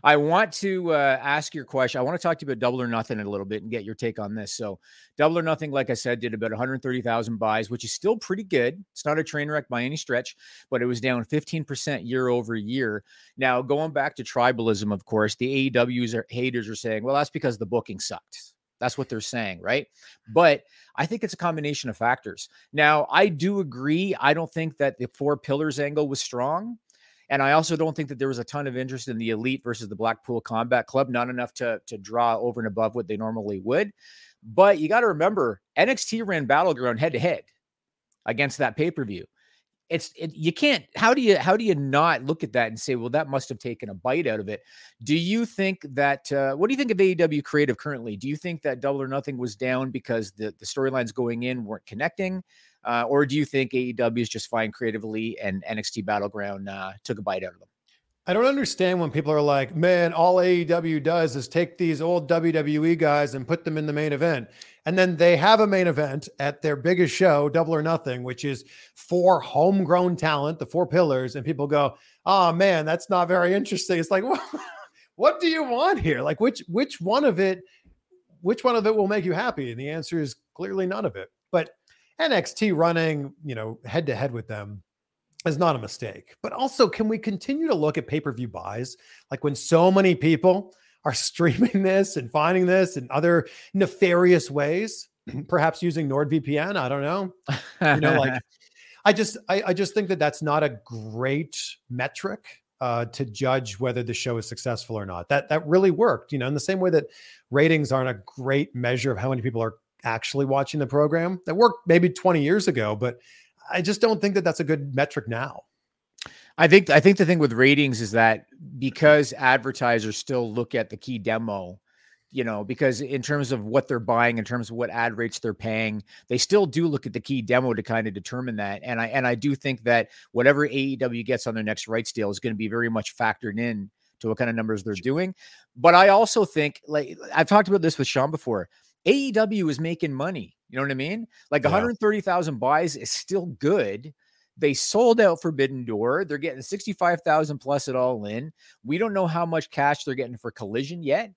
I want to uh, ask your question. I want to talk to you about Double or Nothing in a little bit and get your take on this. So Double or Nothing, like I said, did about one hundred thirty thousand buys, which is still pretty good. It's not a train wreck by any stretch, but it was down fifteen percent year over year. Now going back to tribalism, of course, the A E W's are, haters are saying, well, that's because the booking sucked. That's what they're saying, right? But I think it's a combination of factors. Now, I do agree. I don't think that the four pillars angle was strong. And I also don't think that there was a ton of interest in the Elite versus the Blackpool Combat Club, not enough to, to draw over and above what they normally would. But you got to remember, N X T ran Battleground head-to-head against that pay-per-view. It's it, you can't, how do you, how do you not look at that and say, well, that must've taken a bite out of it. Do you think that, uh, what do you think of A E W creative currently? Do you think that Double or Nothing was down because the, the storylines going in weren't connecting? Uh, or do you think A E W is just fine creatively and N X T Battleground uh, took a bite out of them? I don't understand when people are like, man, all A E W does is take these old W W E guys and put them in the main event. And then they have a main event at their biggest show, Double or Nothing, which is for homegrown talent, the four pillars. And people go, oh man, that's not very interesting. It's like, what, what do you want here? Like which, which one of it, which one of it will make you happy? And the answer is clearly none of it, but N X T running, you know, head to head with them is not a mistake. But also, can we continue to look at pay-per-view buys? Like when so many people are streaming this and finding this in other nefarious ways, perhaps using NordVPN, I don't know. You know, like I just, I, I just think that that's not a great metric uh, to judge whether the show is successful or not. That that really worked, you know, in the same way that ratings aren't a great measure of how many people are actually watching the program. That worked maybe twenty years ago, but I just don't think that that's a good metric now. I think I think the thing with ratings is that because advertisers still look at the key demo, you know, because in terms of what they're buying, in terms of what ad rates they're paying, they still do look at the key demo to kind of determine that. And I and I do think that whatever A E W gets on their next rights deal is going to be very much factored in to what kind of numbers they're doing. But I also think, like I've talked about this with Sean before, A E W is making money. You know what I mean? Like yeah. one hundred thirty thousand buys is still good. They sold out Forbidden Door. They're getting sixty-five thousand plus at All In. We don't know how much cash they're getting for Collision yet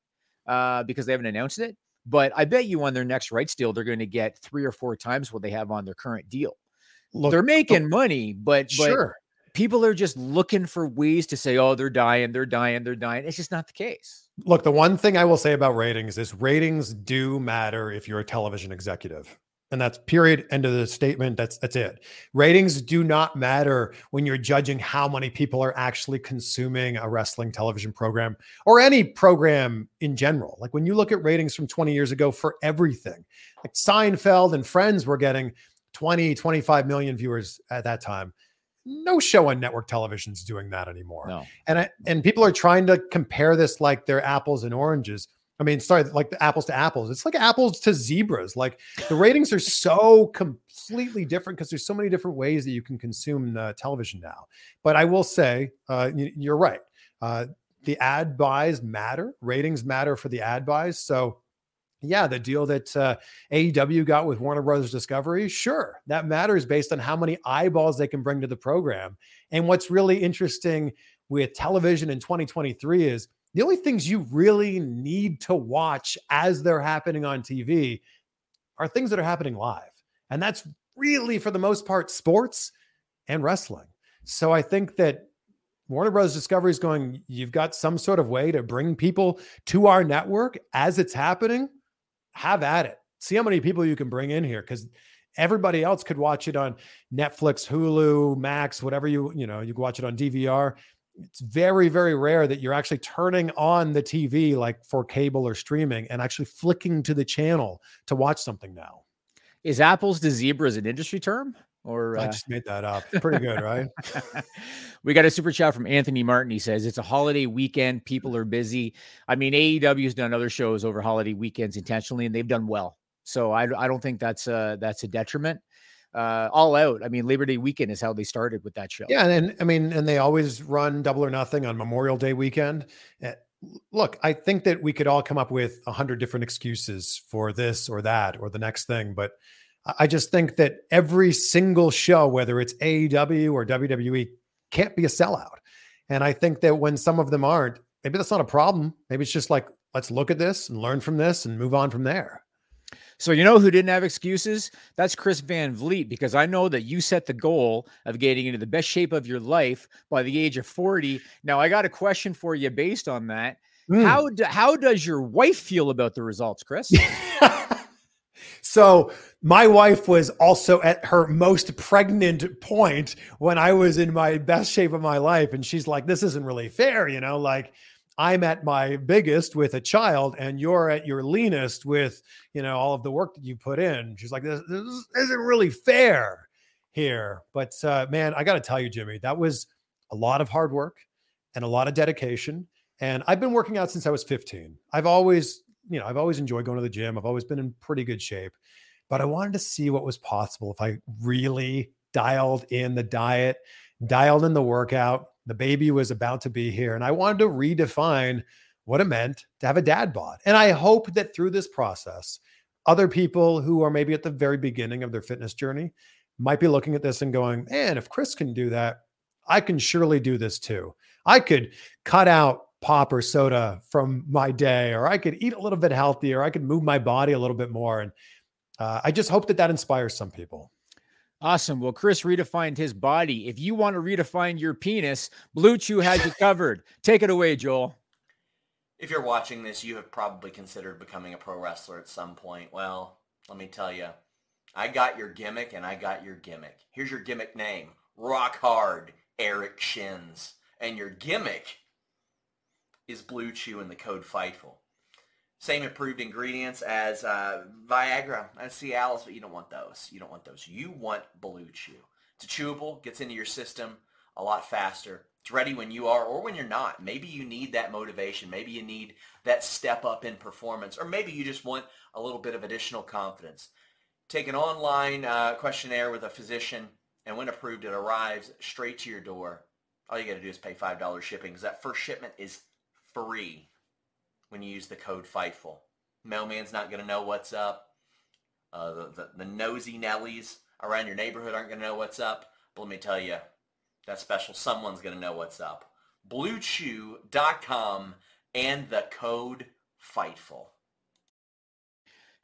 uh, because they haven't announced it. But I bet you on their next rights deal, they're going to get three or four times what they have on their current deal. Look, they're making look, money, but, but sure. People are just looking for ways to say, oh, they're dying, they're dying, they're dying. It's just not the case. Look, the one thing I will say about ratings is ratings do matter if you're a television executive. And that's period. End of the statement. That's that's it. Ratings do not matter when you're judging how many people are actually consuming a wrestling television program or any program in general. Like when you look at ratings from twenty years ago for everything, like Seinfeld and Friends were getting twenty, twenty-five million viewers at that time. No show on network television is doing that anymore. No. And I, and people are trying to compare this like they're apples and oranges. I mean, sorry, like the apples to apples. It's like apples to zebras. Like the ratings are so completely different because there's so many different ways that you can consume uh, television now. But I will say, uh, you, you're right. Uh, the ad buys matter. Ratings matter for the ad buys. So yeah, the deal that uh, A E W got with Warner Brothers Discovery, sure, that matters based on how many eyeballs they can bring to the program. And what's really interesting with television in twenty twenty-three is the only things you really need to watch as they're happening on T V are things that are happening live. And that's really, for the most part, sports and wrestling. So I think that Warner Bros. Discovery is going, you've got some sort of way to bring people to our network as it's happening. Have at it. See how many people you can bring in here, because everybody else could watch it on Netflix, Hulu, Max, whatever you, you know, you can watch it on D V R. It's very, very rare that you're actually turning on the T V like for cable or streaming and actually flicking to the channel to watch something now. Is apples to zebras an industry term? Or uh... I just made that up. Pretty good, right? We got a super chat from Anthony Martin. He says, it's a holiday weekend. People are busy. I mean, A E W's done other shows over holiday weekends intentionally, and they've done well. So I, I don't think that's a, that's a detriment. Uh, All Out. I mean, Labor Day weekend is how they started with that show. Yeah, and, and I mean, and they always run Double or Nothing on Memorial Day weekend. Uh, look, I think that we could all come up with a hundred different excuses for this or that or the next thing, but I just think that every single show, whether it's A E W or W W E, can't be a sellout. And I think that when some of them aren't, maybe that's not a problem. Maybe it's just like, let's look at this and learn from this and move on from there. So you know who didn't have excuses? That's Chris Van Vliet, because I know that you set the goal of getting into the best shape of your life by the age of forty. Now, I got a question for you based on that. Mm. How do, how does your wife feel about the results, Chris? So my wife was also at her most pregnant point when I was in my best shape of my life. And she's like, this isn't really fair, you know, like, I'm at my biggest with a child and you're at your leanest with, you know, all of the work that you put in. She's like, this, this isn't really fair here. But uh, man, I got to tell you, Jimmy, that was a lot of hard work and a lot of dedication. And I've been working out since I was fifteen. I've always, you know, I've always enjoyed going to the gym. I've always been in pretty good shape, but I wanted to see what was possible if I really dialed in the diet, dialed in the workout. The baby was about to be here, and I wanted to redefine what it meant to have a dad bod. And I hope that through this process, other people who are maybe at the very beginning of their fitness journey might be looking at this and going, man, if Chris can do that, I can surely do this too. I could cut out pop or soda from my day, or I could eat a little bit healthier. I could move my body a little bit more. And uh, I just hope that that inspires some people. Awesome. Well, Chris redefined his body. If you want to redefine your penis, Blue Chew has you covered. Take it away, Joel. If you're watching this, you have probably considered becoming a pro wrestler at some point. Well, let me tell you, I got your gimmick and I got your gimmick. Here's your gimmick name, Rock Hard Eric Shins. And your gimmick is Blue Chew and the code Fightful. Same improved ingredients as uh, Viagra and Cialis, but you don't want those. You don't want those. You want Blue Chew. It's chewable, gets into your system a lot faster. It's ready when you are or when you're not. Maybe you need that motivation. Maybe you need that step up in performance, or maybe you just want a little bit of additional confidence. Take an online uh, questionnaire with a physician, and when approved, it arrives straight to your door. All you got to do is pay five dollars shipping, because that first shipment is free when you use the code Fightful. Mailman's not going to know what's up. Uh, the, the, the nosy Nellies around your neighborhood aren't going to know what's up. But let me tell you, that special someone's going to know what's up. blue chew dot com and the code Fightful.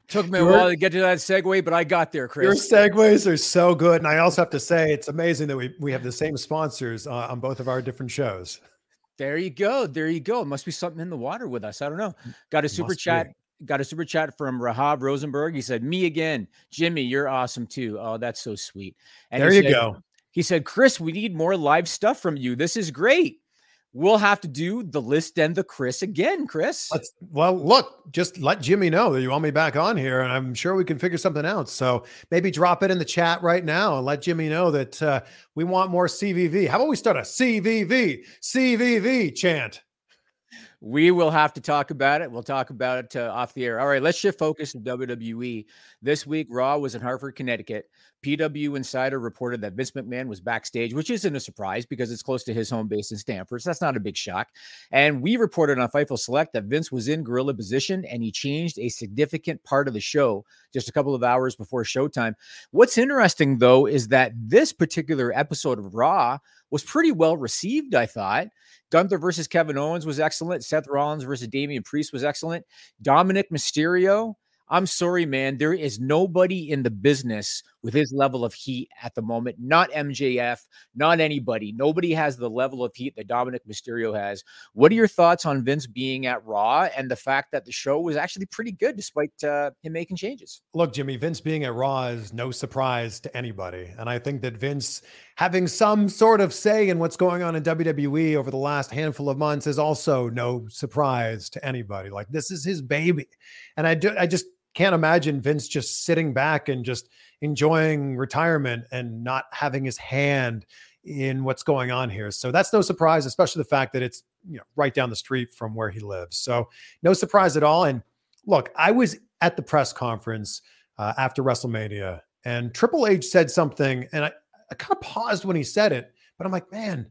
Took me a You're, while to get to that segue, but I got there, Chris. Your segues are so good. And I also have to say, it's amazing that we, we have the same sponsors uh, on both of our different shows. There you go. There you go. Must be something in the water with us. I don't know. Got a super chat got a super chat from Rahab Rosenberg. He said, me again. Jimmy, you're awesome too. Oh, that's so sweet. And there you said, go. He said, Chris, we need more live stuff from you. This is great. We'll have to do the list and the Chris again, Chris. Let's, well, look, just let Jimmy know that you want me back on here, and I'm sure we can figure something out. So maybe drop it in the chat right now and let Jimmy know that uh, we want more C V V. How about we start a C V V, C V V chant? We will have to talk about it. We'll talk about it uh, off the air. All right, let's shift focus to W W E. This week, Raw was in Hartford, Connecticut. P W Insider reported that Vince McMahon was backstage, which isn't a surprise because it's close to his home base in Stamford, so that's not a big shock. And we reported on Fightful Select that Vince was in gorilla position, and he changed a significant part of the show just a couple of hours before showtime. What's interesting, though, is that this particular episode of Raw was pretty well received, I thought. Gunther versus Kevin Owens was excellent. Seth Rollins versus Damian Priest was excellent. Dominic Mysterio, I'm sorry, man. There is nobody in the business with his level of heat at the moment. Not M J F, not anybody. Nobody has the level of heat that Dominic Mysterio has. What are your thoughts on Vince being at Raw and the fact that the show was actually pretty good despite uh, him making changes? Look, Jimmy, Vince being at Raw is no surprise to anybody. And I think that Vince having some sort of say in what's going on in W W E over the last handful of months is also no surprise to anybody. Like, this is his baby. And I do, I just can't imagine Vince just sitting back and just enjoying retirement and not having his hand in what's going on here. So that's no surprise, especially the fact that it's, you know, right down the street from where he lives. So no surprise at all. And look, I was at the press conference uh, after WrestleMania, and Triple H said something, and I, I kind of paused when he said it, but I'm like, man,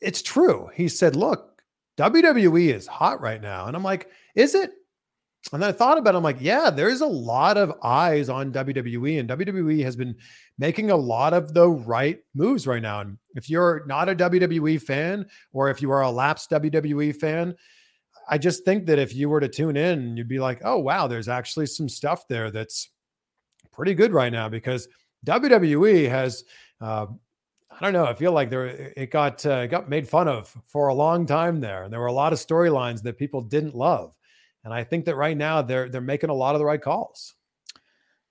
it's true. He said, look, W W E is hot right now. And I'm like, is it? And then I thought about it. I'm like, yeah, there's a lot of eyes on W W E, and W W E has been making a lot of the right moves right now. And if you're not a W W E fan, or if you are a lapsed W W E fan, I just think that if you were to tune in, you'd be like, oh, wow, there's actually some stuff there that's pretty good right now, because W W E has, uh, I don't know, I feel like there it got uh, got made fun of for a long time there. And there were a lot of storylines that people didn't love. And I think that right now they're they're making a lot of the right calls.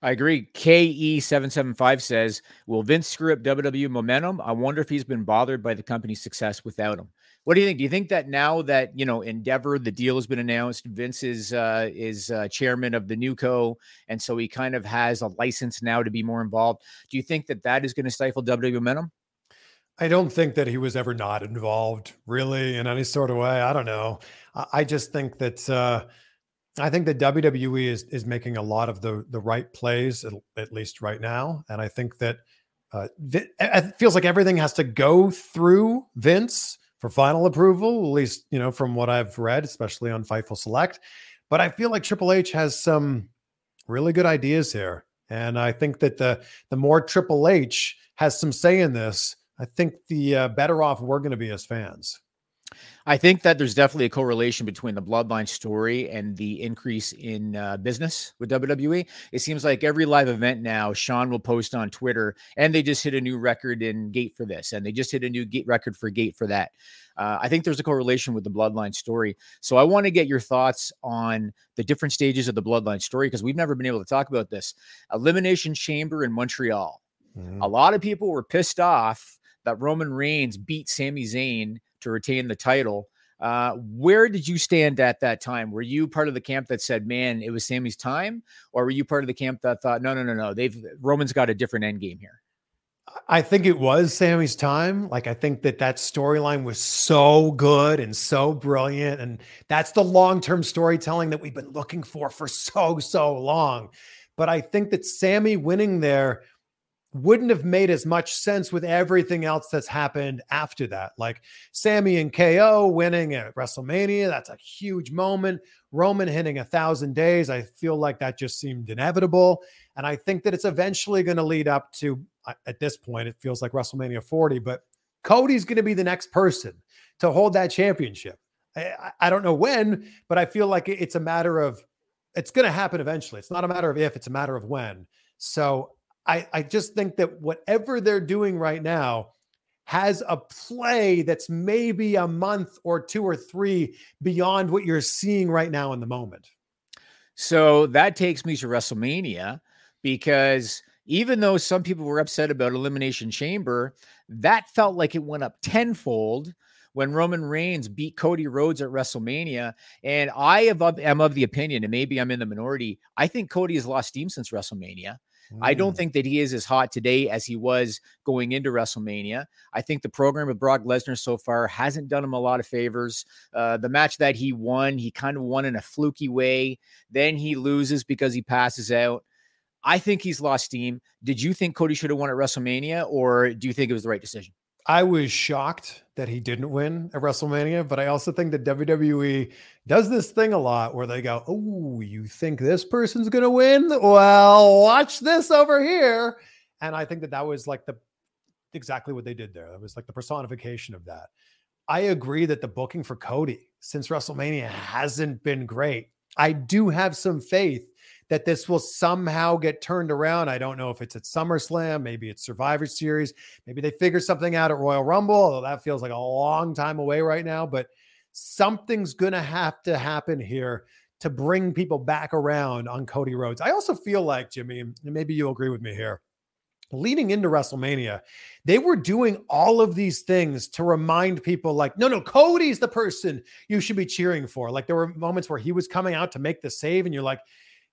I agree. K E seven seven five says, will Vince screw up W W E momentum? I wonder if he's been bothered by the company's success without him. What do you think? Do you think that now that, you know, Endeavor, the deal has been announced, Vince is uh, is uh, chairman of the new co, and so he kind of has a license now to be more involved. Do you think that that is going to stifle W W E momentum? I don't think that he was ever not involved, really, in any sort of way. I don't know. I, I just think that uh, I think that W W E is is making a lot of the the right plays, at, at least right now, and I think that uh, th- it feels like everything has to go through Vince for final approval, at least, you know, from what I've read, especially on Fightful Select. But I feel like Triple H has some really good ideas here. And I think that the the more Triple H has some say in this, I think the uh, better off we're going to be as fans. I think that there's definitely a correlation between the Bloodline story and the increase in uh, business with W W E. It seems like every live event now, Sean will post on Twitter, and they just hit a new record in gate for this, and they just hit a new gate record for gate for that. Uh, I think there's a correlation with the Bloodline story. So I want to get your thoughts on the different stages of the Bloodline story, because we've never been able to talk about this. Elimination Chamber in Montreal. Mm-hmm. A lot of people were pissed off that Roman Reigns beat Sami Zayn to retain the title. Uh, where did you stand at that time? Were you part of the camp that said, man, it was Sami's time? Or were you part of the camp that thought, no, no, no, no, they've Roman's got a different end game here? I think it was Sami's time. Like, I think that that storyline was so good and so brilliant. And that's the long-term storytelling that we've been looking for for so, so long. But I think that Sami winning there wouldn't have made as much sense with everything else that's happened after that. Like Sami and K O winning at WrestleMania, that's a huge moment. Roman hitting a thousand days, I feel like that just seemed inevitable. And I think that it's eventually going to lead up to, at this point, it feels like WrestleMania forty, but Cody's going to be the next person to hold that championship. I, I don't know when, but I feel like it's a matter of, it's going to happen eventually. It's not a matter of if, it's a matter of when. So I, I just think that whatever they're doing right now has a play that's maybe a month or two or three beyond what you're seeing right now in the moment. So that takes me to WrestleMania, because even though some people were upset about Elimination Chamber, that felt like it went up tenfold when Roman Reigns beat Cody Rhodes at WrestleMania. And I am of the opinion, and maybe I'm in the minority, I think Cody has lost steam since WrestleMania. Mm. I don't think that he is as hot today as he was going into WrestleMania. I think the program with Brock Lesnar so far hasn't done him a lot of favors. Uh, the match that he won, he kind of won in a fluky way. Then he loses because he passes out. I think he's lost steam. Did you think Cody should have won at WrestleMania, or do you think it was the right decision? I was shocked that he didn't win at WrestleMania, but I also think that W W E does this thing a lot where they go, oh, you think this person's going to win? Well, watch this over here. And I think that that was like the exactly what they did there. It was like the personification of that. I agree that the booking for Cody since WrestleMania hasn't been great. I do have some faith that this will somehow get turned around. I don't know if it's at SummerSlam, maybe it's Survivor Series, maybe they figure something out at Royal Rumble, although that feels like a long time away right now, but something's gonna have to happen here to bring people back around on Cody Rhodes. I also feel like, Jimmy, and maybe you'll agree with me here, leading into WrestleMania, they were doing all of these things to remind people like, no, no, Cody's the person you should be cheering for. Like there were moments where he was coming out to make the save and you're like,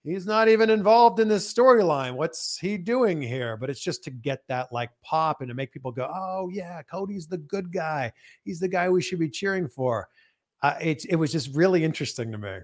he's not even involved in this storyline. What's he doing here? But it's just to get that like pop and to make people go, oh yeah, Cody's the good guy. He's the guy we should be cheering for. Uh, it, it was just really interesting to me.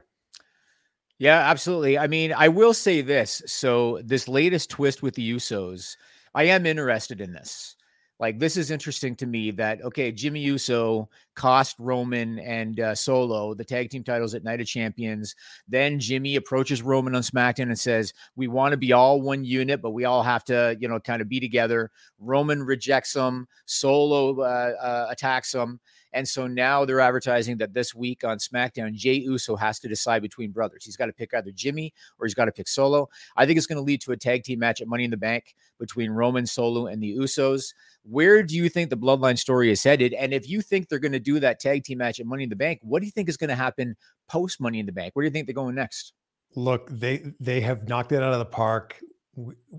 Yeah, absolutely. I mean, I will say this. So this latest twist with the Usos, I am interested in this. Like, this is interesting to me that, okay, Jimmy Uso cost Roman and uh, Solo the tag team titles at Night of Champions. Then Jimmy approaches Roman on SmackDown and says, we want to be all one unit, but we all have to, you know, kind of be together. Roman rejects him. Solo uh, uh, attacks him. And so now they're advertising that this week on SmackDown, Jey Uso has to decide between brothers. He's got to pick either Jimmy or he's got to pick Solo. I think it's going to lead to a tag team match at Money in the Bank between Roman, Solo, and the Usos. Where do you think the Bloodline story is headed? And if you think they're going to do that tag team match at Money in the Bank, what do you think is going to happen post Money in the Bank? Where do you think they're going next? Look, they they have knocked it out of the park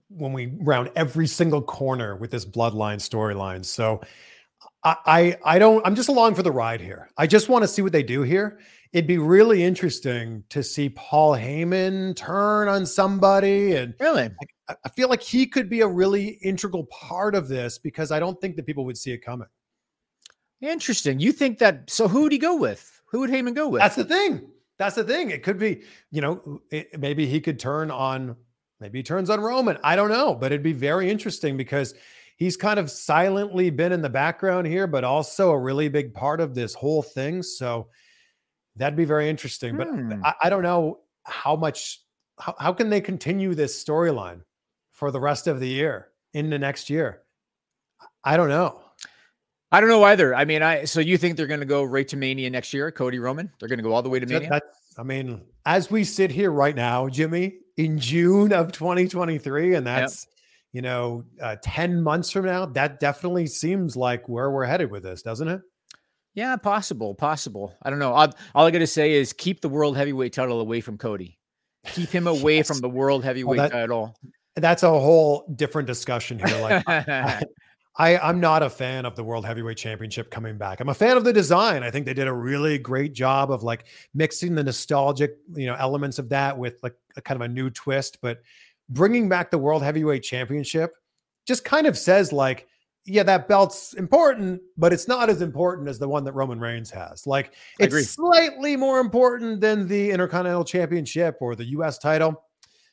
when we round every single corner with this Bloodline storyline. So I, I don't, I'm just along for the ride here. I just want to see what they do here. It'd be really interesting to see Paul Heyman turn on somebody. And really, I, I feel like he could be a really integral part of this because I don't think that people would see it coming. Interesting. You think that, so who would he go with? Who would Heyman go with? That's the thing. That's the thing. It could be, you know, it, maybe he could turn on, maybe he turns on Roman. I don't know, but it'd be very interesting because he's kind of silently been in the background here, but also a really big part of this whole thing. So that'd be very interesting. Hmm. But I, I don't know how much, how, how can they continue this storyline for the rest of the year, into next year? I don't know. I don't know either. I mean, I so you think they're going to go right to Mania next year, Cody Roman? They're going to go all the way to Mania? That's, I mean, as we sit here right now, Jimmy, in June of twenty twenty-three, and that's, yep. You know, uh, ten months from now, that definitely seems like where we're headed with this, doesn't it? Yeah, possible, possible. I don't know. I'll, all I got to say is keep the world heavyweight title away from Cody. Keep him away yes. from the world heavyweight well, that, title. That's a whole different discussion here. Like, I, I, I'm not a fan of the World Heavyweight Championship coming back. I'm a fan of the design. I think they did a really great job of like mixing the nostalgic, you know, elements of that with like a kind of a new twist, but bringing back the World Heavyweight Championship just kind of says like, yeah, that belt's important, but it's not as important as the one that Roman Reigns has. Like it's slightly more important than the Intercontinental Championship or the U S title,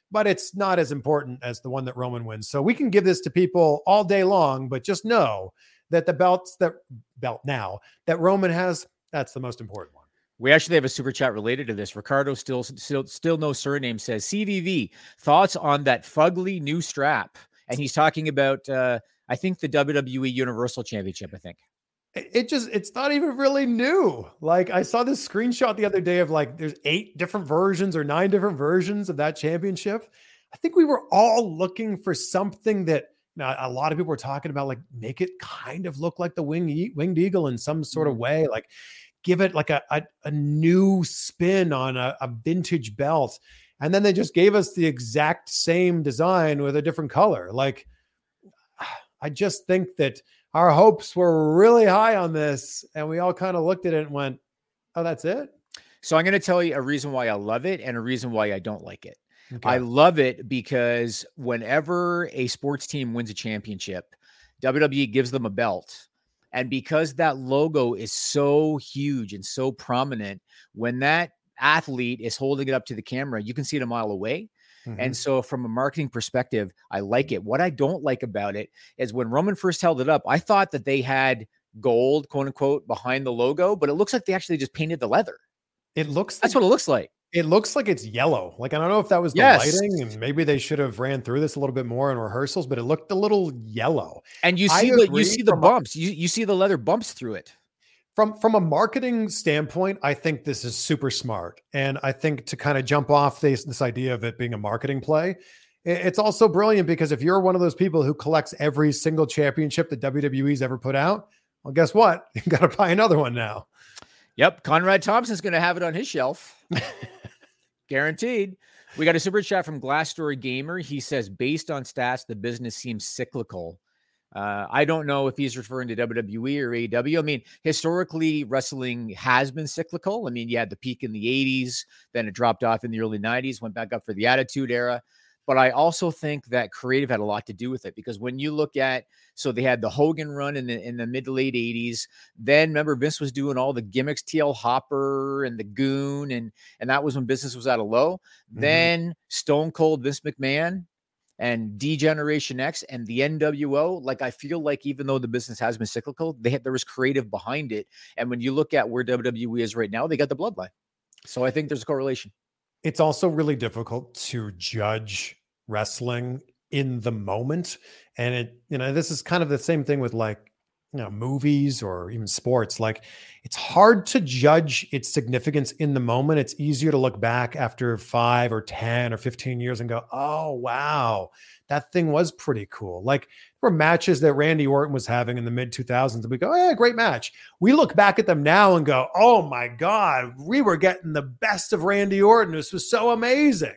but it's not as important as the one that Roman wins. So we can give this to people all day long, but just know that the belts that belt now that Roman has, that's the most important one. We actually have a super chat related to this. Ricardo still, still, still no surname says C V V thoughts on that fugly new strap. And he's talking about, uh, I think the W W E Universal Championship, I think. It just, it's not even really new. Like I saw this screenshot the other day of like, there's eight different versions or nine different versions of that championship. I think we were all looking for something that now a lot of people were talking about, like make it kind of look like the wing, winged eagle in some sort of way. Like, give it like a, a, a new spin on a, a vintage belt. And then they just gave us the exact same design with a different color. Like, I just think that our hopes were really high on this, and we all kind of looked at it and went, oh, that's it? So I'm going to tell you a reason why I love it and a reason why I don't like it. Okay. I love it because whenever a sports team wins a championship, W W E gives them a belt. And because that logo is so huge and so prominent, when that athlete is holding it up to the camera, you can see it a mile away. Mm-hmm. And so from a marketing perspective, I like it. What I don't like about it is when Roman first held it up, I thought that they had gold, quote unquote, behind the logo, but it looks like they actually just painted the leather. It looks, that's what it looks like. It looks like it's yellow. Like, I don't know if that was the yes. lighting, and maybe they should have ran through this a little bit more in rehearsals, but it looked a little yellow. And you see the, you see the bumps, a, you, you see the leather bumps through it. From, from a marketing standpoint, I think this is super smart. And I think to kind of jump off this, this idea of it being a marketing play, it, it's also brilliant because if you're one of those people who collects every single championship that W W E's ever put out, well, guess what? You've got to buy another one now. Yep. Conrad Thompson's going to have it on his shelf. Guaranteed. We got a super chat from Glassdoor Gamer. He says, based on stats, the business seems cyclical. Uh, I don't know if he's referring to W W E or A E W. I mean, historically, wrestling has been cyclical. I mean, you had the peak in the eighties, then it dropped off in the early nineties, went back up for the Attitude Era. But I also think that creative had a lot to do with it, because when you look at, so they had the Hogan run in the in the mid to late eighties. Then remember, Vince was doing all the gimmicks, T L Hopper and the Goon, and and that was when business was at a low. Mm-hmm. Then Stone Cold Vince McMahon and D-Generation X and the N W O. Like, I feel like even though the business has been cyclical, they had, there was creative behind it. And when you look at where W W E is right now, they got the bloodline. So I think there's a correlation. It's also really difficult to judge wrestling in the moment. And it, you know, this is kind of the same thing with, like, you know, movies or even sports. Like, it's hard to judge its significance in the moment. It's easier to look back after five or ten or fifteen years and go, oh, wow, that thing was pretty cool. Like, there were matches that Randy Orton was having in the mid two thousands and we go, yeah, great match. We look back at them now and go, oh my God, we were getting the best of Randy Orton. This was so amazing.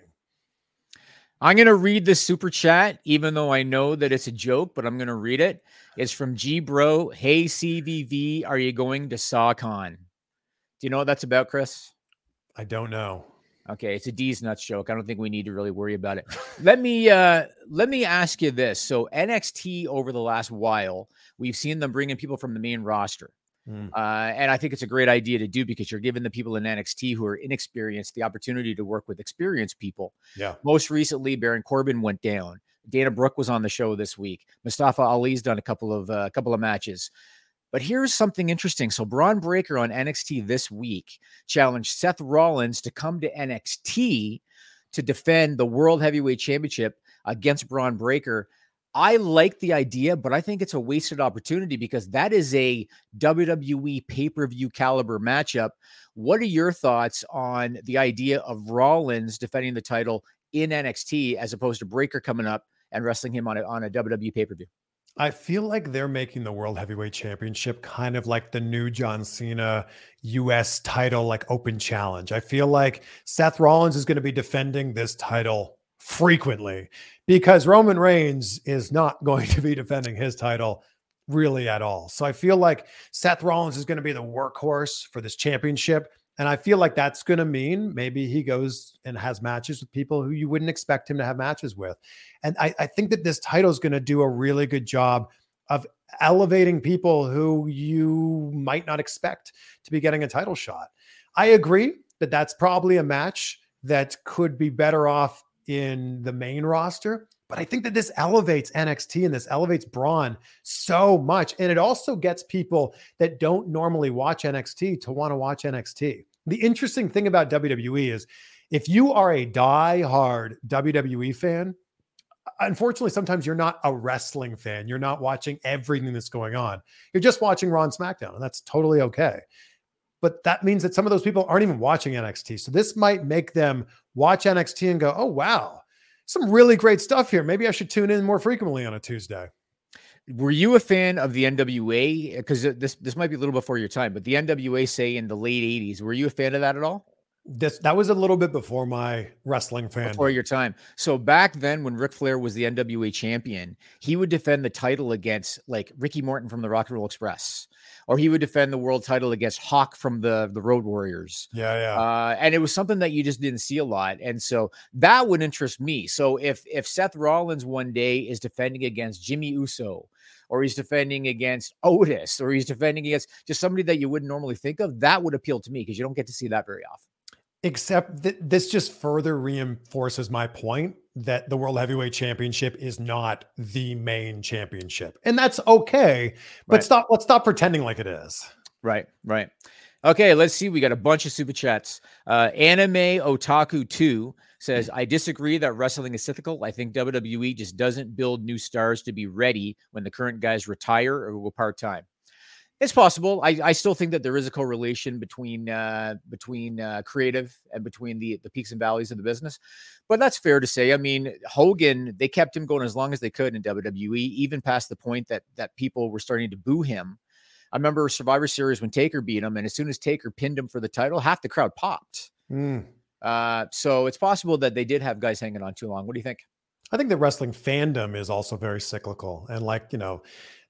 I'm going to read this super chat, even though I know that it's a joke, but I'm going to read it. It's from G Bro. Hey, C V V, are you going to SawCon? Do you know what that's about, Chris? I don't know. Okay, it's a D's nuts joke. I don't think we need to really worry about it. Let me uh, let me ask you this. So N X T, over the last while, we've seen them bring in people from the main roster. Mm. Uh, and I think it's a great idea to do, because you're giving the people in N X T who are inexperienced the opportunity to work with experienced people. Yeah. Most recently, Baron Corbin went down. Dana Brooke was on the show this week. Mustafa Ali's done a couple of a uh, couple of matches. But here's something interesting. So Braun Breaker on N X T this week challenged Seth Rollins to come to N X T to defend the World Heavyweight Championship against Braun Breaker. I like the idea, but I think it's a wasted opportunity, because that is a W W E pay-per-view caliber matchup. What are your thoughts on the idea of Rollins defending the title in N X T as opposed to Breaker coming up and wrestling him on a, on a W W E pay-per-view? I feel like they're making the World Heavyweight Championship kind of like the new John Cena U S title, like open challenge. I feel like Seth Rollins is going to be defending this title frequently, because Roman Reigns is not going to be defending his title really at all. So I feel like Seth Rollins is going to be the workhorse for this championship. And I feel like that's going to mean maybe he goes and has matches with people who you wouldn't expect him to have matches with. And I, I think that this title is going to do a really good job of elevating people who you might not expect to be getting a title shot. I agree that that's probably a match that could be better off in the main roster, but I think that this elevates N X T and this elevates Braun so much. And it also gets people that don't normally watch N X T to want to watch N X T. The interesting thing about W W E is if you are a diehard W W E fan, unfortunately, sometimes you're not a wrestling fan. You're not watching everything that's going on. You're just watching Raw and SmackDown, and that's totally okay. But that means that some of those people aren't even watching N X T. So this might make them watch N X T and go, oh, wow, some really great stuff here. Maybe I should tune in more frequently on a Tuesday. Were you a fan of the N W A? Because this this might be a little before your time, but the N W A, say, in the late eighties, were you a fan of that at all? This that was a little bit before my wrestling fan. Before your time. So back then when Ric Flair was the N W A champion, he would defend the title against like Ricky Morton from the Rock and Roll Express, or he would defend the world title against Hawk from the, the Road Warriors. Yeah, yeah. Uh, and it was something that you just didn't see a lot. And so that would interest me. So if if Seth Rollins one day is defending against Jimmy Uso, or he's defending against Otis, or he's defending against just somebody that you wouldn't normally think of, that would appeal to me because you don't get to see that very often. Except that this just further reinforces my point that the World Heavyweight Championship is not the main championship. And that's okay, but right. stop, let's stop pretending like it is. Right, right. Okay, let's see. We got a bunch of super chats. Uh, Anime Otaku two says, I disagree that wrestling is cyclical. I think W W E just doesn't build new stars to be ready when the current guys retire or go part-time. It's possible. I, I still think that there is a correlation between uh, between uh, creative and between the, the peaks and valleys of the business. But that's fair to say. I mean, Hogan, they kept him going as long as they could in W W E, even past the point that that people were starting to boo him. I remember Survivor Series when Taker beat him, and as soon as Taker pinned him for the title, half the crowd popped. Mm. Uh, so it's possible that they did have guys hanging on too long. What do you think? I think that wrestling fandom is also very cyclical. And like, you know,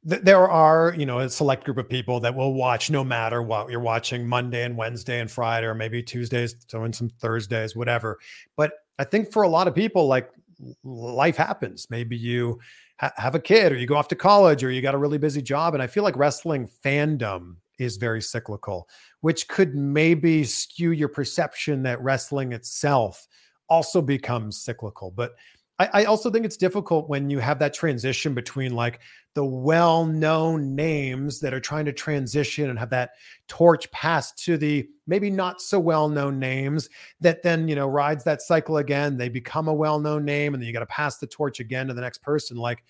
there are, you know, a select group of people that will watch no matter what. You're watching Monday and Wednesday and Friday, or maybe Tuesdays, doing some Thursdays, whatever. But I think for a lot of people, like life happens. Maybe you ha- have a kid, or you go off to college, or you got a really busy job. And I feel like wrestling fandom is very cyclical, which could maybe skew your perception that wrestling itself also becomes cyclical. But I also think it's difficult when you have that transition between like the well-known names that are trying to transition and have that torch passed to the maybe not so well-known names that then, you know, rides that cycle again. They become a well-known name, and then you got to pass the torch again to the next person. Like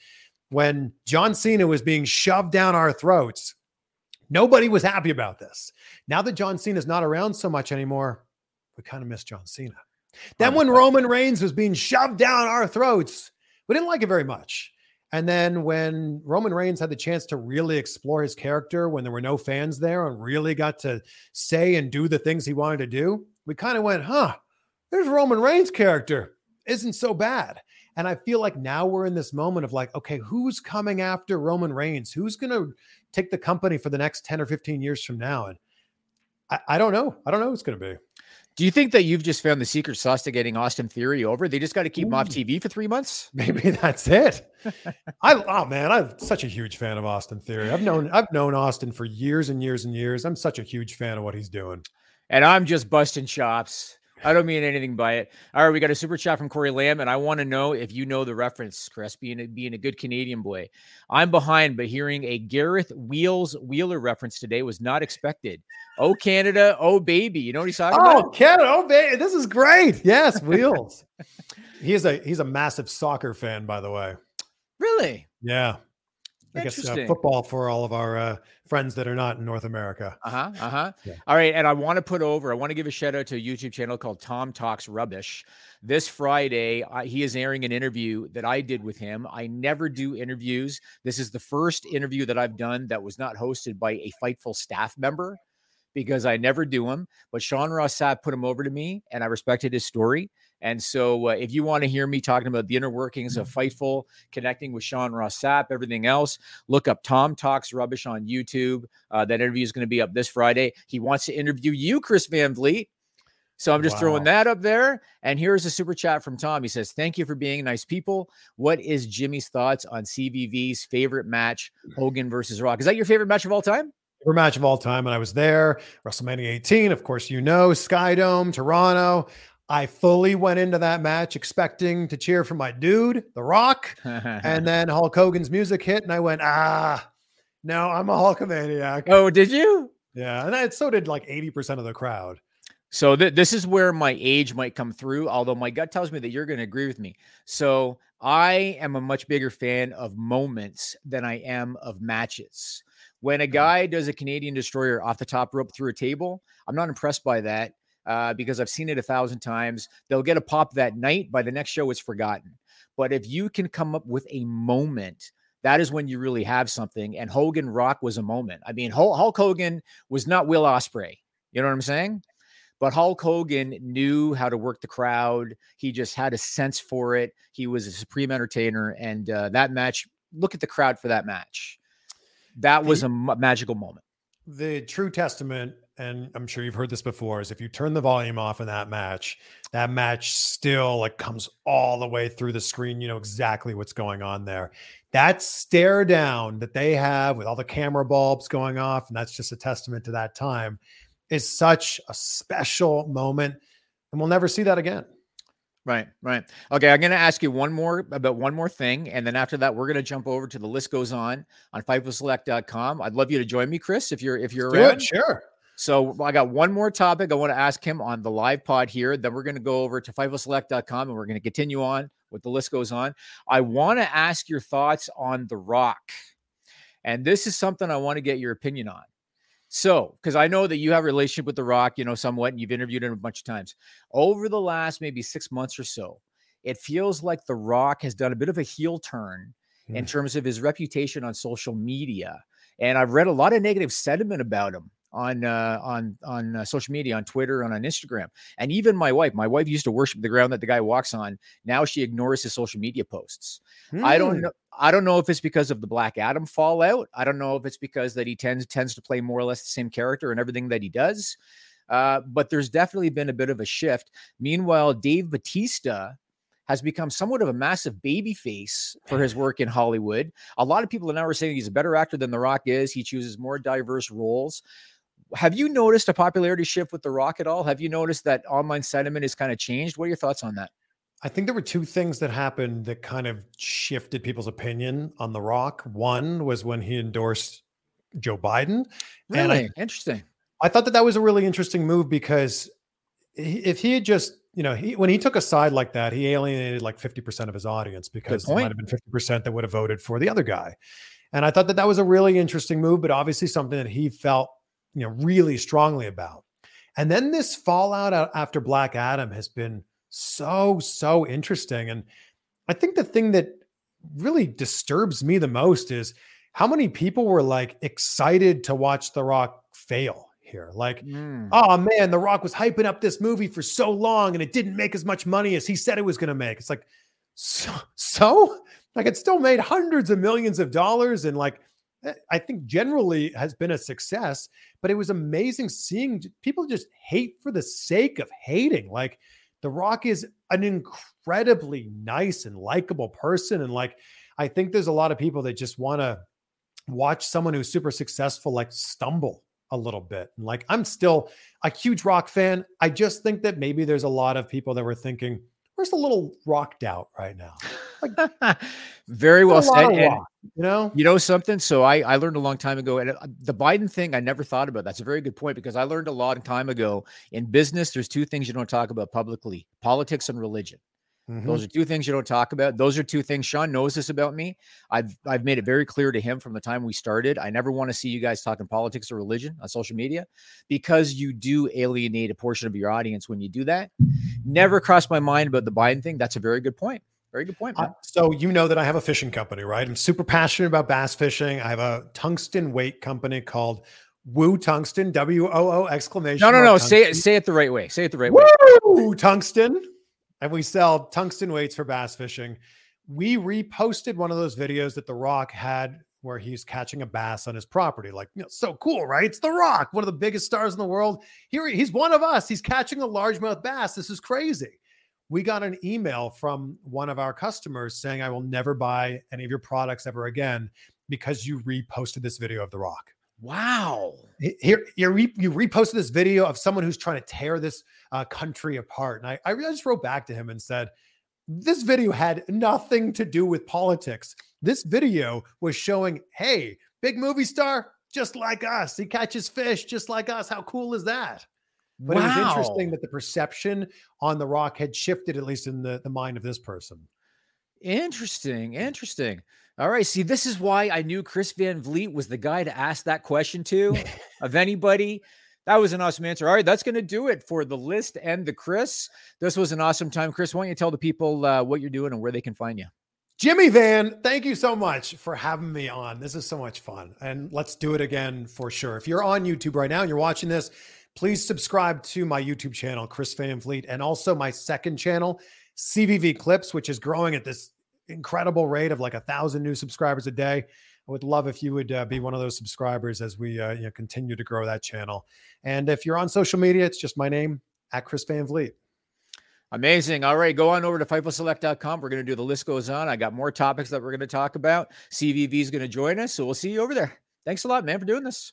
when John Cena was being shoved down our throats, nobody was happy about this. Now that John Cena is not around so much anymore, we kind of miss John Cena. Then when Roman Reigns was being shoved down our throats, we didn't like it very much. And then when Roman Reigns had the chance to really explore his character when there were no fans there and really got to say and do the things he wanted to do, we kind of went, huh, there's Roman Reigns' character. Isn't so bad. And I feel like now we're in this moment of like, okay, who's coming after Roman Reigns? Who's going to take the company for the next ten or fifteen years from now? And I, I don't know. I don't know who it's going to be. Do you think that you've just found the secret sauce to getting Austin Theory over? They just got to keep him off T V for three months. Maybe that's it. I oh man, I'm such a huge fan of Austin Theory. I've known I've known Austin for years and years and years. I'm such a huge fan of what he's doing. And I'm just busting chops. I don't mean anything by it. All right, we got a super chat from Corey Lamb, and I want to know if you know the reference, Chris, being a, being a good Canadian boy. I'm behind, but hearing a Gareth Wheels Wheeler reference today was not expected. Oh, Canada, oh, baby. You know what he's talking oh, about? Oh, Canada, oh, baby. This is great. Yes, Wheels. he is a, he's a massive soccer fan, by the way. Really? Yeah. I guess uh, football for all of our uh, friends that are not in North America. Uh-huh, uh-huh. Yeah. All right, and I want to put over, I want to give a shout out to a YouTube channel called Tom Talks Rubbish. This Friday, I, he is airing an interview that I did with him. I never do interviews. This is the first interview that I've done that was not hosted by a Fightful staff member because I never do them. But Sean Ross Sapp put him over to me, and I respected his story. And so uh, if you want to hear me talking about the inner workings of Fightful, connecting with Sean Ross Sapp, everything else, look up Tom Talks Rubbish on YouTube. Uh, that interview is going to be up this Friday. He wants to interview you, Chris Van Vliet. So I'm just wow. throwing that up there. And here's a super chat from Tom. He says, thank you for being nice people. What is Jimmy's thoughts on C V V's favorite match, Hogan versus Rock? Is that your favorite match of all time? Favorite match of all time. And I was there. WrestleMania eighteen, of course, you know, Skydome, Toronto. I fully went into that match expecting to cheer for my dude, The Rock, and then Hulk Hogan's music hit, and I went, ah, no, I'm a Hulkamaniac. Oh, did you? Yeah, and I, so did like eighty percent of the crowd. So th- this is where my age might come through, although my gut tells me that you're going to agree with me. So I am a much bigger fan of moments than I am of matches. When a guy does a Canadian destroyer off the top rope through a table, I'm not impressed by that. Uh, because I've seen it a thousand times. They'll get a pop that night. By the next show, it's forgotten. But if you can come up with a moment, that is when you really have something. And Hogan Rock was a moment. I mean, Hulk Hogan was not Will Ospreay. You know what I'm saying? But Hulk Hogan knew how to work the crowd. He just had a sense for it. He was a supreme entertainer. And uh, that match, look at the crowd for that match. That was the, a ma- magical moment. The true testament, and I'm sure you've heard this before, is if you turn the volume off in that match, that match still like comes all the way through the screen. You know exactly what's going on there. That stare down that they have with all the camera bulbs going off, and that's just a testament to that time, is such a special moment, and we'll never see that again. Right, right. Okay, I'm going to ask you one more about one more thing, and then after that, we're going to jump over to the list goes on on Fightful Select dot com. I'd love you to join me, Chris, if you're if you're around. It, sure. So I got one more topic I want to ask him on the live pod here. Then we're going to go over to Fightful Select dot com, and we're going to continue on with the list goes on. I want to ask your thoughts on The Rock, and this is something I want to get your opinion on. So, because I know that you have a relationship with The Rock, you know, somewhat, and you've interviewed him a bunch of times. Over the last maybe six months or so, it feels like The Rock has done a bit of a heel turn mm. in terms of his reputation on social media. And I've read a lot of negative sentiment about him on uh, on on uh, social media, on Twitter, and on Instagram. And even my wife, my wife used to worship the ground that the guy walks on. Now she ignores his social media posts. Mm. I don't know. I don't know if it's because of the Black Adam fallout. I don't know if it's because that he tends tends to play more or less the same character in everything that he does. Uh, but there's definitely been a bit of a shift. Meanwhile, Dave Bautista has become somewhat of a massive babyface for his work in Hollywood. A lot of people now are saying he's a better actor than The Rock is. He chooses more diverse roles. Have you noticed a popularity shift with The Rock at all? Have you noticed that online sentiment has kind of changed? What are your thoughts on that? I think there were two things that happened that kind of shifted people's opinion on The Rock. One was when he endorsed Joe Biden. Really? And I, interesting. I thought that that was a really interesting move because if he had just, you know, he, when he took a side like that, he alienated like fifty percent of his audience because it might have been fifty percent that would have voted for the other guy. And I thought that that was a really interesting move, but obviously something that he felt, you know, really strongly about. And then this fallout after Black Adam has been so, so interesting. And I think the thing that really disturbs me the most is how many people were like excited to watch The Rock fail here. Like, mm. oh man, The Rock was hyping up this movie for so long and it didn't make as much money as he said it was going to make. It's like, so, so like it still made hundreds of millions of dollars. And like, I think generally has been a success, but it was amazing seeing people just hate for the sake of hating. Like, The Rock is an incredibly nice and likable person. And like, I think there's a lot of people that just want to watch someone who's super successful, like stumble a little bit. And like, I'm still a huge Rock fan. I just think that maybe there's a lot of people that were thinking, we're just a little rocked out right now. Like, very well said. And, rock, you know, you know something? So I, I learned a long time ago, and the Biden thing, I never thought about. That's a very good point because I learned a long time ago in business, there's two things you don't talk about publicly, politics and religion. Mm-hmm. Those are two things you don't talk about. Those are two things. Sean knows this about me. I've, I've made it very clear to him from the time we started. I never want to see you guys talking politics or religion on social media because you do alienate a portion of your audience when you do that. Never crossed my mind about the Biden thing. That's a very good point. Very good point. Uh, so you know that I have a fishing company, right? I'm super passionate about bass fishing. I have a tungsten weight company called Woo Tungsten, W O O exclamation. No, no, no. Tungsten. Say it, say it the right way. Say it the right Woo! way. Woo Tungsten. And we sell tungsten weights for bass fishing. We reposted one of those videos that The Rock had where he's catching a bass on his property. Like, you know, so cool, right? It's The Rock, one of the biggest stars in the world. Here, he's one of us. He's catching a largemouth bass. This is crazy. We got an email from one of our customers saying, I will never buy any of your products ever again because you reposted this video of The Rock. Wow. Here, you reposted this video of someone who's trying to tear this uh, country apart. And I, I just wrote back to him and said, this video had nothing to do with politics. This video was showing, hey, big movie star, just like us. He catches fish just like us. How cool is that? But wow. It was interesting that the perception on The Rock had shifted, at least in the, the mind of this person. Interesting. Interesting. All right. See, this is why I knew Chris Van Vliet was the guy to ask that question to of anybody. That was an awesome answer. All right. That's going to do it for the list and the Chris. This was an awesome time. Chris, why don't you tell the people uh, what you're doing and where they can find you? Jimmy Van, thank you so much for having me on. This is so much fun. And let's do it again for sure. If you're on YouTube right now and you're watching this, Please subscribe to my YouTube channel, Chris Van Vliet, and also my second channel, C V V Clips, which is growing at this incredible rate of like a thousand new subscribers a day. I would love if you would uh, be one of those subscribers as we uh, you know, continue to grow that channel. And if you're on social media, it's just my name, at Chris Van Vliet. Amazing. All right, go on over to Fightful Select dot com. We're going to do the list goes on. I got more topics that we're going to talk about. C V V is going to join us, so we'll see you over there. Thanks a lot, man, for doing this.